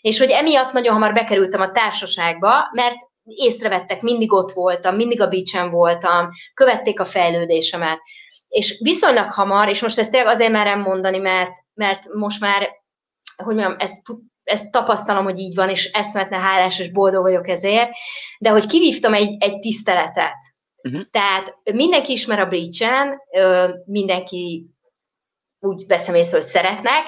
És hogy emiatt nagyon hamar bekerültem a társaságba, mert észrevettek, mindig ott voltam, mindig a beachen voltam, követték a fejlődésemet. És viszonylag hamar, és most ezt tényleg azért merem mondani, mert most már, hogy mondjam, ezt tapasztalom, hogy így van, és eszmetne hálás, és boldog vagyok ezért, de hogy kivívtam egy tiszteletet. Uh-huh. Tehát mindenki ismer a beachen, mindenki úgy veszem észre, hogy szeretnek,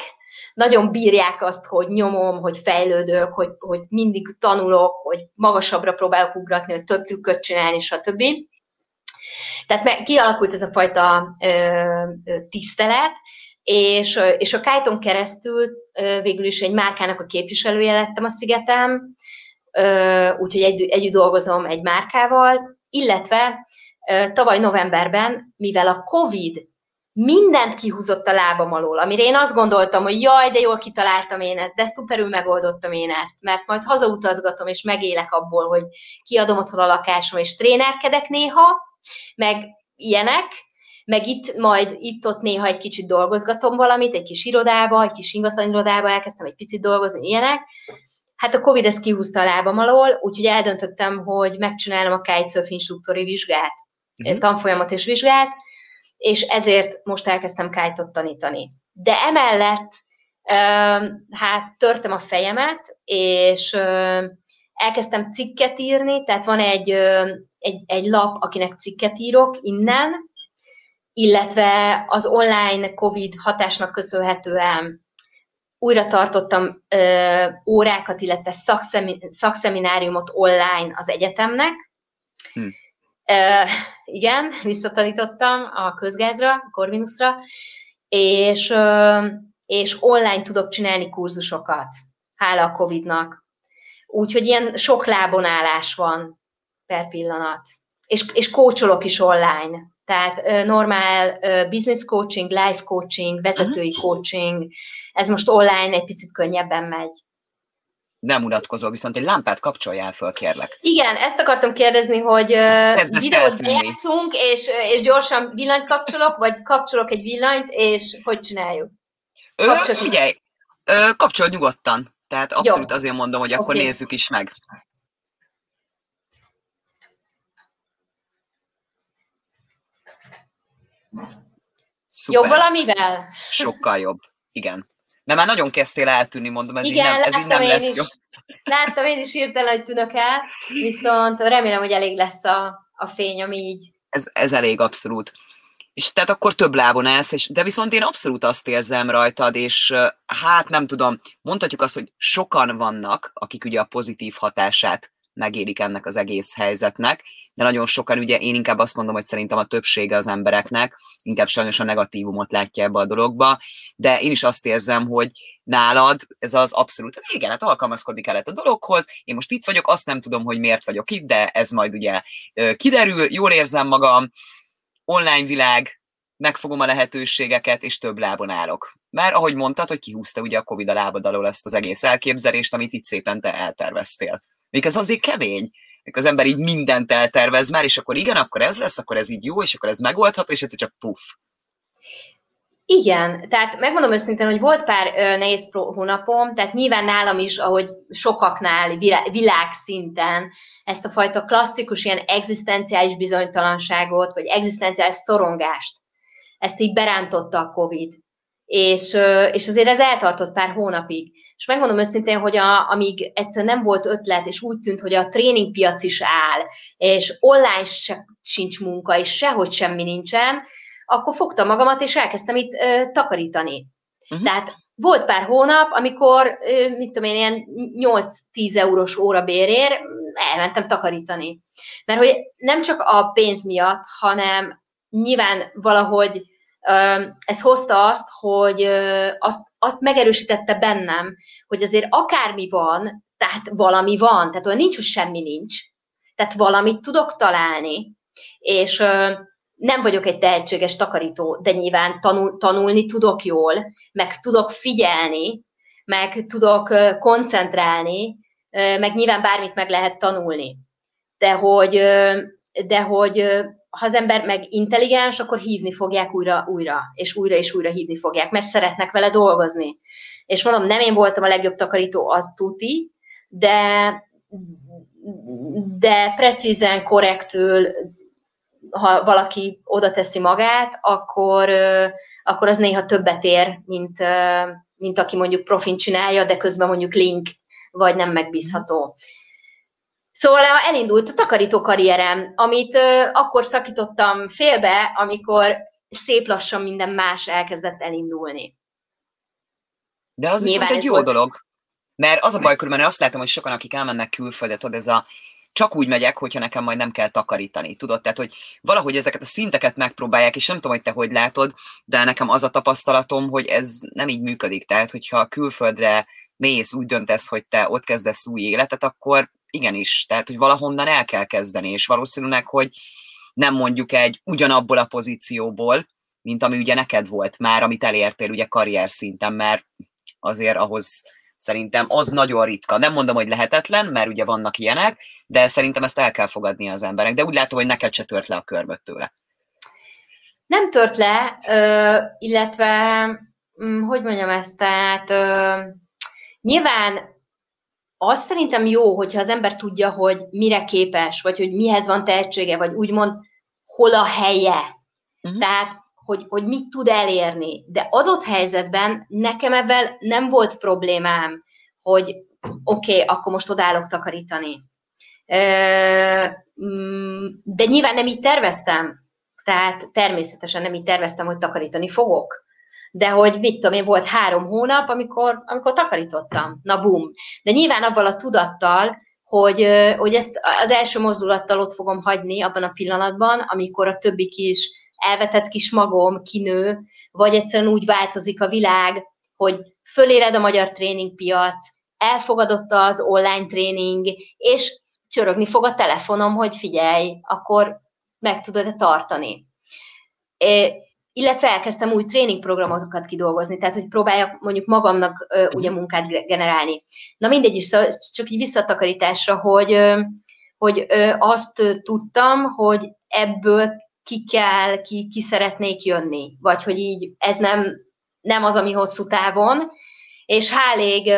nagyon bírják azt, hogy nyomom, hogy fejlődök, hogy mindig tanulok, hogy magasabbra próbálok ugratni, hogy több trükköt csinálni, stb. Tehát kialakult ez a fajta tisztelet, és a kite-on keresztül végül is egy márkának a képviselője lettem a szigetem, úgyhogy együtt dolgozom egy márkával, illetve tavaly novemberben, mivel a Covid mindent kihúzott a lábam alól, amire én azt gondoltam, hogy jaj, de jól kitaláltam én ezt, de szuperül megoldottam én ezt, mert majd hazautazgatom, és megélek abból, hogy kiadom otthon a lakásom, és trénerkedek néha, meg ilyenek, meg itt majd itt-ott néha egy kicsit dolgozgatom valamit, egy kis irodába, egy kis ingatlanirodába elkezdtem egy picit dolgozni, ilyenek. Hát a Covid ezt kihúzta a lábam alól, úgyhogy eldöntöttem, hogy megcsinálom a kitesurf instruktori vizsgát, tanfolyamot és vizsgát, és ezért most elkezdtem kite-ot tanítani. De emellett hát törtem a fejemet, és elkezdtem cikket írni, tehát van egy lap, akinek cikket írok innen, illetve az online Covid hatásnak köszönhetően újra tartottam órákat, illetve szakszemináriumot online az egyetemnek. Igen, visszatanítottam a közgázra, Corvinusra, és online tudok csinálni kurzusokat, hála a Covid-nak. Úgyhogy ilyen sok lábonállás van per pillanat. És coacholok is online. Tehát normál business coaching, life coaching, vezetői coaching, ez most online egy picit könnyebben megy. Nem unatkozol, viszont egy lámpát kapcsoljál föl, kérlek. Igen, ezt akartam kérdezni, hogy videót bejátszunk, és gyorsan villanyt kapcsolok, vagy kapcsolok egy villanyt, és hogy csináljuk? Figyelj, kapcsol nyugodtan. Tehát abszolút jó. Azért mondom, hogy akkor nézzük is meg. Szuper. Jobb valamivel? Sokkal jobb, igen. De már nagyon kezdtél eltűnni, mondom, ez így nem lesz is, jó. Láttam én is hirtelen, hogy tűnök el, viszont remélem, hogy elég lesz a fény, ami így. Ez elég abszolút. És tehát akkor több lábon állsz, de viszont én abszolút azt érzem rajtad, és hát nem tudom, mondhatjuk azt, hogy sokan vannak, akik ugye a pozitív hatását megérik ennek az egész helyzetnek, de nagyon sokan, ugye én inkább azt mondom, hogy szerintem a többsége az embereknek inkább sajnos a negatívumot látja ebbe a dologba, de én is azt érzem, hogy nálad ez az abszolút, igen, hát alkalmazkodik el a dologhoz, én most itt vagyok, azt nem tudom, hogy miért vagyok itt, de ez majd ugye kiderül, jól érzem magam, online világ, megfogom a lehetőségeket, és több lábon állok. Mert ahogy mondtad, hogy kihúzta ugye a Covid a lábad alól ezt az egész elképzelést, amit itt szépen te elterveztél. Még ez azért kemény, mikor az ember így mindent eltervez már, és akkor igen, akkor ez lesz, akkor ez így jó, és akkor ez megoldható, és ez csak puff. Igen, tehát megmondom őszintén, hogy volt pár nehéz hónapom, tehát nyilván nálam is, ahogy sokaknál világszinten ezt a fajta klasszikus ilyen egzisztenciális bizonytalanságot, vagy egzisztenciális szorongást, ezt így berántotta a Covid. És azért ez eltartott pár hónapig. És megmondom őszintén, hogy amíg egyszerűen nem volt ötlet, és úgy tűnt, hogy a tréningpiac is áll, és online sincs munka, és sehogy semmi nincsen, akkor fogtam magamat, és elkezdtem itt takarítani. Uh-huh. Tehát volt pár hónap, amikor, mit tudom én, ilyen 8-10 eurós órabérér elmentem takarítani. Mert hogy nem csak a pénz miatt, hanem nyilván valahogy ez hozta azt, hogy azt megerősítette bennem, hogy azért akármi van, tehát valami van, tehát olyan nincs, hogy semmi nincs, tehát valamit tudok találni, és nem vagyok egy tehetséges takarító, de nyilván tanulni tudok jól, meg tudok figyelni, meg tudok koncentrálni, meg nyilván bármit meg lehet tanulni. De hogy ha az ember meg intelligens, akkor hívni fogják újra és újra hívni fogják, mert szeretnek vele dolgozni. És mondom, nem én voltam a legjobb takarító, az tuti, de precízen, korrektül, ha valaki oda teszi magát, akkor az néha többet ér, mint aki mondjuk profin csinálja, de közben mondjuk link, vagy nem megbízható. Szóval elindult a takarító karrierem, amit akkor szakítottam félbe, amikor szép lassan minden más elkezdett elindulni. De az nyilván viszont egy jó dolog, mert az a baj, körülbelül azt látom, hogy sokan, akik elmennek külföldre, ez a csak úgy megyek, hogyha nekem majd nem kell takarítani, tudod? Tehát, hogy valahogy ezeket a szinteket megpróbálják, és nem tudom, hogy te hogy látod, de nekem az a tapasztalatom, hogy ez nem így működik. Tehát, hogyha külföldre mész, úgy döntesz, hogy te ott kezdesz új életet, akkor igenis, tehát, hogy valahonnan el kell kezdeni, és valószínűleg, hogy nem mondjuk egy ugyanabból a pozícióból, mint ami ugye neked volt már, amit elértél ugye karrier szinten, mert azért ahhoz szerintem az nagyon ritka. Nem mondom, hogy lehetetlen, mert ugye vannak ilyenek, de szerintem ezt el kell fogadnia az embernek. De úgy látom, hogy neked se tört le a körmöt tőle. Nem tört le, illetve, hogy mondjam ezt, tehát nyilván az szerintem jó, hogyha az ember tudja, hogy mire képes, vagy hogy mihez van tehetsége, vagy úgymond hol a helye. Uh-huh. Tehát, hogy mit tud elérni. De adott helyzetben nekem ebben nem volt problémám, hogy oké, akkor most odállok takarítani. De nyilván nem így terveztem. Tehát természetesen nem így terveztem, hogy takarítani fogok. De hogy mit tudom én, volt 3 hónap, amikor takarítottam. Na bum. De nyilván abban a tudattal, hogy ezt az első mozdulattal ott fogom hagyni abban a pillanatban, amikor a többi kis elvetett kis magom kinő, vagy egyszerűen úgy változik a világ, hogy föléled a magyar tréningpiac, elfogadott az online tréning, és csörögni fog a telefonom, hogy figyelj, akkor meg tudod-e tartani. Illetve elkezdtem új tréningprogramokat kidolgozni, tehát hogy próbáljak mondjuk magamnak ugye munkát generálni. Na mindegy is, csak így visszatakarításra, hogy azt tudtam, hogy ebből ki szeretnék jönni, vagy hogy így ez nem az, ami hosszú távon, és hálég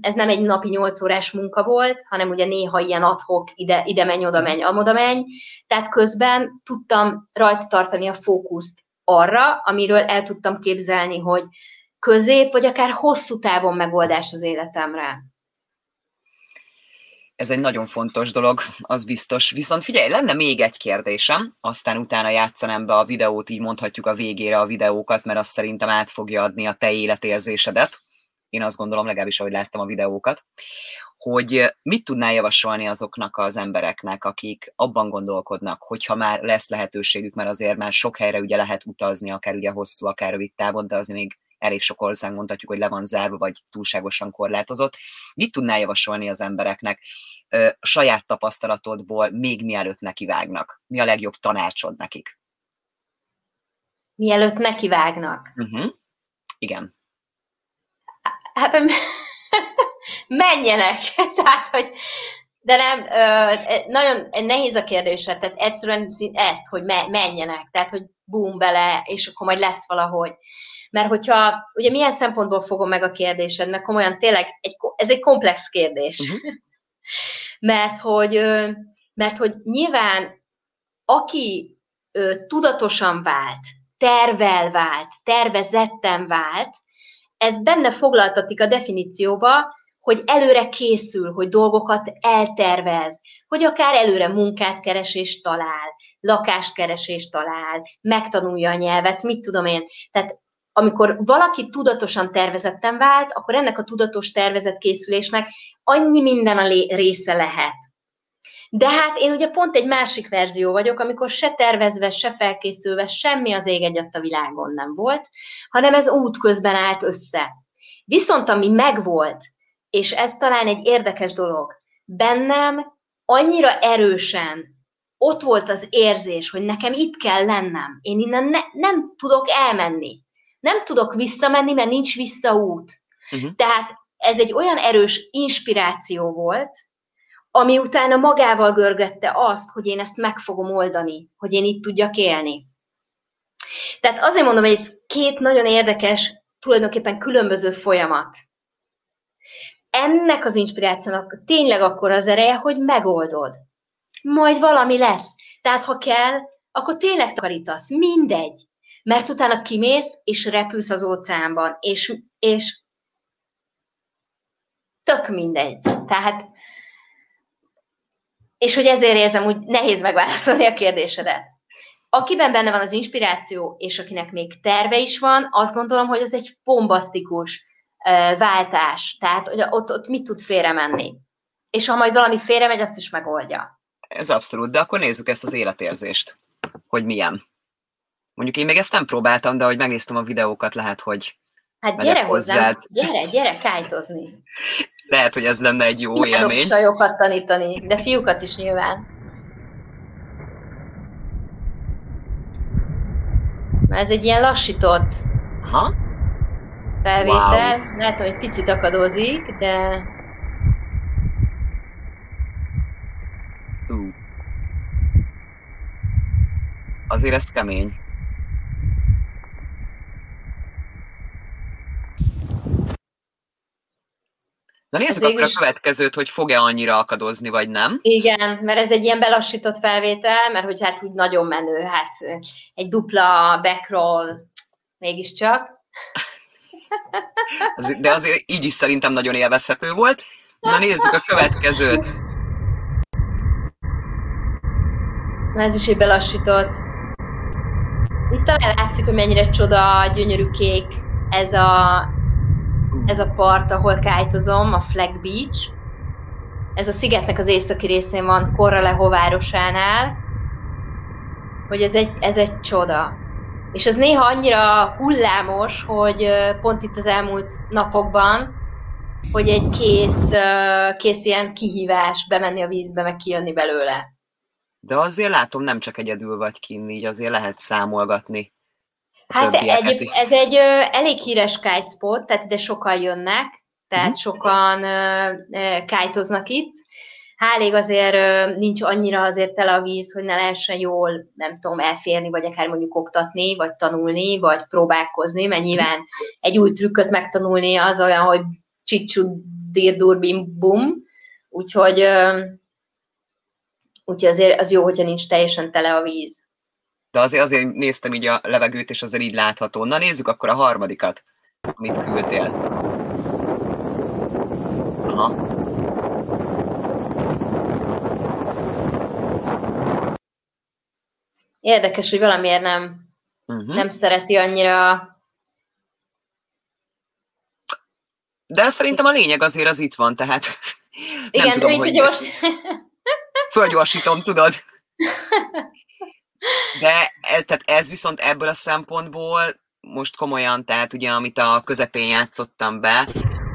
ez nem egy napi 8 órás munka volt, hanem ugye néha ilyen ad-hoc, ide menj, oda menj, amoda menj, tehát közben tudtam rajta tartani a fókuszt, arra, amiről el tudtam képzelni, hogy közép, vagy akár hosszú távon megoldás az életemre. Ez egy nagyon fontos dolog, az biztos. Viszont figyelj, lenne még egy kérdésem, aztán utána játszanám be a videót, így mondhatjuk a végére a videókat, mert azt szerintem át fogja adni a te életérzésedet. Én azt gondolom, legalábbis ahogy láttam a videókat, hogy mit tudnál javasolni azoknak az embereknek, akik abban gondolkodnak, hogyha már lesz lehetőségük, mert azért már sok helyre ugye lehet utazni, akár ugye hosszú, akár rövid távon, de az még elég sok ország mondhatjuk, hogy le van zárva, vagy túlságosan korlátozott. Mit tudnál javasolni az embereknek a saját tapasztalatodból, még mielőtt nekivágnak? Mi a legjobb tanácsod nekik? Mielőtt nekivágnak? Igen. Hát, hogy menjenek. Tehát, hogy, de nem, nagyon nehéz a kérdésre, tehát egyszerűen ezt, hogy menjenek, tehát, hogy búm bele, és akkor majd lesz valahogy. Mert hogyha, ugye milyen szempontból fogom meg a kérdésed, mert komolyan tényleg, ez egy komplex kérdés. Mert hogy nyilván, aki tudatosan vált, tervvel vált, tervezetten vált, ez benne foglaltatik a definícióba, hogy előre készül, hogy dolgokat eltervez, hogy akár előre munkát keres és talál, lakást keres és talál, megtanulja a nyelvet, mit tudom én. Tehát amikor valaki tudatosan tervezetten vált, akkor ennek a tudatos tervezetkészülésnek annyi minden a része lehet. De hát én ugye pont egy másik verzió vagyok, amikor se tervezve, se felkészülve, semmi az ég egyatt a világon nem volt, hanem ez útközben állt össze. Viszont ami megvolt, és ez talán egy érdekes dolog, bennem annyira erősen ott volt az érzés, hogy nekem itt kell lennem, én innen nem tudok elmenni. Nem tudok visszamenni, mert nincs visszaút. Tehát ez egy olyan erős inspiráció volt, ami utána magával görgette azt, hogy én ezt meg fogom oldani, hogy én itt tudjak élni. Tehát azért mondom, hogy ez két nagyon érdekes, tulajdonképpen különböző folyamat. Ennek az inspirációnak tényleg akkor az ereje, hogy megoldod. Majd valami lesz. Tehát ha kell, akkor tényleg takarítasz. Mindegy. Mert utána kimész, és repülsz az óceánban, és tök mindegy. Tehát, és hogy ezért érzem, úgy nehéz megválaszolni a kérdésedet. Akiben benne van az inspiráció, és akinek még terve is van, azt gondolom, hogy ez egy bombasztikus váltás. Tehát, hogy ott mit tud félremenni. És ha majd valami félremegy, azt is megoldja. Ez abszolút, de akkor nézzük ezt az életérzést, hogy milyen. Mondjuk én még ezt nem próbáltam, de ahogy megnéztem a videókat, lehet, hogy hát gyere hozzád. Gyere kájtozni. Lehet, hogy ez lenne egy jó élmény. Tudok csajokat tanítani, de fiúkat is nyilván. Ez egy ilyen lassított felvétel. Wow. Látom, hogy picit akadozik, de... Azért ez kemény. Na nézzük akkor a következőt, hogy fog-e annyira akadozni, vagy nem. Igen, mert ez egy ilyen belassított felvétel, mert hogy hát úgy nagyon menő, hát egy dupla backroll mégiscsak. De azért így is szerintem nagyon élvezhető volt. Na nézzük a következőt. Na ez is egy belassított. Itt talán látszik, hogy mennyire csoda, gyönyörű kék ez a part, ahol kájtozom, a Flag Beach. Ez a szigetnek az északi részén van, Corralejo városánál, hogy ez egy csoda. És ez néha annyira hullámos, hogy pont itt az elmúlt napokban, hogy egy kész ilyen kihívás bemenni a vízbe, meg kijönni belőle. De azért látom, nem csak egyedül vagy kinni, így azért lehet számolgatni. Hát ez egy elég híres kite spot, tehát ide sokan jönnek, tehát sokan kite-oznak itt. Hálég azért nincs annyira azért tele a víz, hogy ne lehessen jól, nem tudom, elférni, vagy akár mondjuk oktatni, vagy tanulni, vagy próbálkozni, mert nyilván egy új trükköt megtanulni az olyan, hogy csicsú, dirdur, bim, bum. Úgyhogy azért az jó, hogyha nincs teljesen tele a víz. De azért néztem így a levegőt, és azért így látható. Na nézzük akkor a harmadikat, amit küldtél. Aha. Érdekes, hogy valamiért nem szereti annyira. De szerintem a lényeg azért az itt van, tehát igen, nem tudom, hogy fölgyorsítom, tudod. De tehát ez viszont ebből a szempontból most komolyan, tehát ugye amit a közepén játszottam be,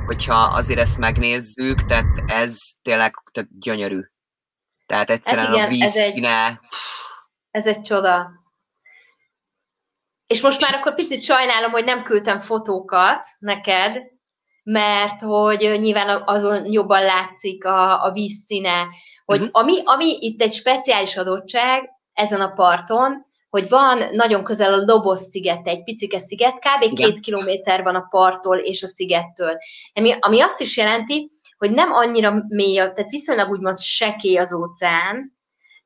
hogyha azért ezt megnézzük, tehát ez tényleg tehát gyönyörű. Tehát egyszerűen hát igen, a vízszíne... Ez egy csoda. És most már akkor picit sajnálom, hogy nem küldtem fotókat neked, mert hogy nyilván azon jobban látszik a vízszíne, hogy ami itt egy speciális adottság ezen a parton, hogy van nagyon közel a Lobos szigete, egy picike sziget, kb. 2 kilométer van a parttól és a szigettől. Ami azt is jelenti, hogy nem annyira mély, tehát viszonylag úgymond sekély az óceán,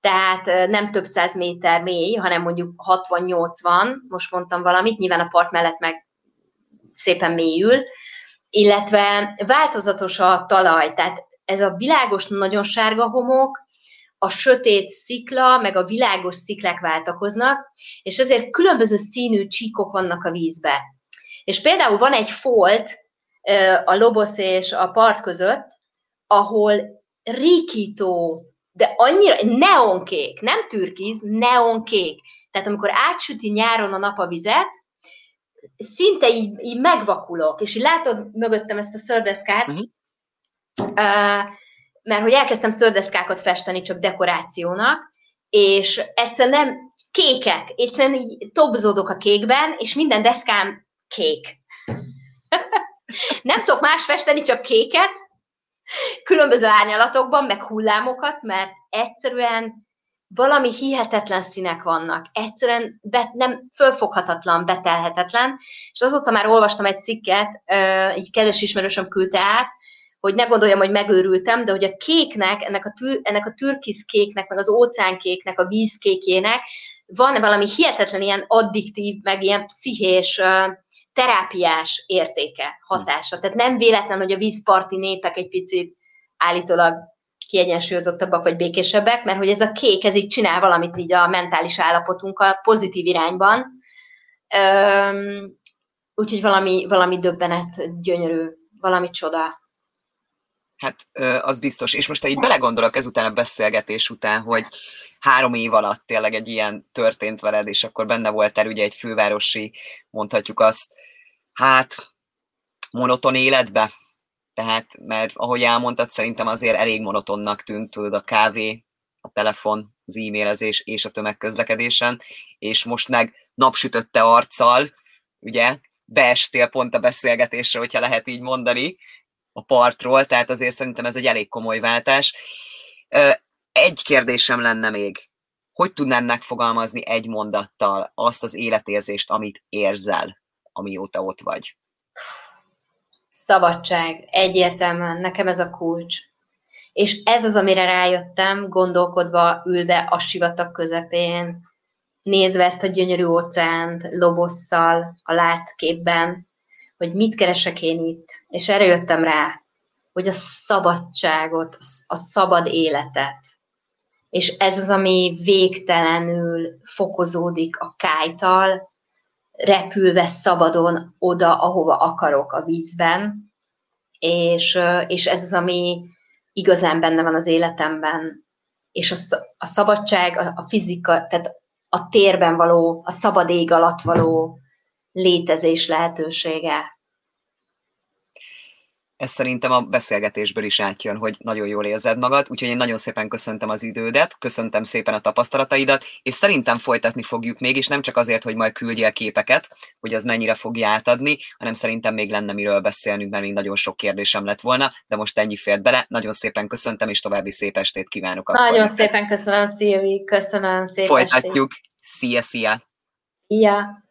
tehát nem több 100 méter mély, hanem mondjuk 60-80, most mondtam valamit, nyilván a part mellett meg szépen mélyül, illetve változatos a talaj, tehát ez a világos, nagyon sárga homok, a sötét szikla, meg a világos sziklák váltakoznak, és ezért különböző színű csíkok vannak a vízbe. És például van egy folt a Lobos és a part között, ahol rikító, de annyira neonkék, nem türkiz, neonkék. Tehát amikor átsüti nyáron a nap a vizet, szinte így megvakulok, és így látod mögöttem ezt a szőrdeszkát, mert hogy elkezdtem szőrdeszkákat festeni csak dekorációnak, és egyszerűen nem kékek, egyszerűen így tobzódok a kékben, és minden deszkám kék. Nem tudok más festeni, csak kéket, különböző árnyalatokban, meg hullámokat, mert egyszerűen valami hihetetlen színek vannak. Egyszerűen nem fölfoghatatlan, betelhetetlen. És azóta már olvastam egy cikket, egy kedves ismerősöm küldte át, hogy ne gondoljam, hogy megőrültem, de hogy a kéknek, ennek a türkisz kéknek, meg az óceánkéknek, a vízkékjének van valami hihetetlen ilyen addiktív, meg ilyen pszichés, terápiás értéke, hatása. Tehát nem véletlen, hogy a vízparti népek egy picit állítólag kiegyensúlyozottabbak vagy békésebbek, mert hogy ez a kék, ez így csinál valamit így a mentális állapotunkkal pozitív irányban. Úgyhogy valami döbbenet, gyönyörű, valami csoda. Hát, az biztos. És most így belegondolok ezután a beszélgetés után, hogy 3 év alatt tényleg egy ilyen történt veled, és akkor benne voltál ugye egy fővárosi, mondhatjuk azt, hát, monoton életbe. Tehát, mert ahogy elmondtad, szerintem azért elég monotonnak tűnt, tudod, a kávé, a telefon, az e-mailezés és a tömegközlekedésen, és most meg napsütötte arccal, ugye, beestél pont a beszélgetésre, hogyha lehet így mondani, a partról, tehát azért szerintem ez egy elég komoly váltás. Egy kérdésem lenne még. Hogy tudnám megfogalmazni egy mondattal azt az életérzést, amit érzel, amióta ott vagy? Szabadság. Egyértelműen. Nekem ez a kulcs. És ez az, amire rájöttem, gondolkodva, ülve a sivatag közepén, nézve ezt a gyönyörű óceánt, Lobosszal, a látképben, hogy mit keresek én itt, és erre jöttem rá, hogy a szabadságot, a szabad életet, és ez az, ami végtelenül fokozódik a kájttal, repülve szabadon oda, ahova akarok a vízben, és ez az, ami igazán benne van az életemben, és a szabadság, a fizika, tehát a térben való, a szabad ég alatt való létezés lehetősége. Ez szerintem a beszélgetésből is átjön, hogy nagyon jól érzed magad, úgyhogy én nagyon szépen köszöntöm az idődet, köszöntöm szépen a tapasztalataidat, és szerintem folytatni fogjuk még, és nem csak azért, hogy majd küldjél képeket, hogy az mennyire fogja átadni, hanem szerintem még lenne miről beszélnünk, mert még nagyon sok kérdésem lett volna, de most ennyi fért bele. Nagyon szépen köszöntöm, és további szép estét kívánok. Nagyon szépen köszönöm, Szilvi, köszönöm szépen. Folytatjuk. Szia, szia.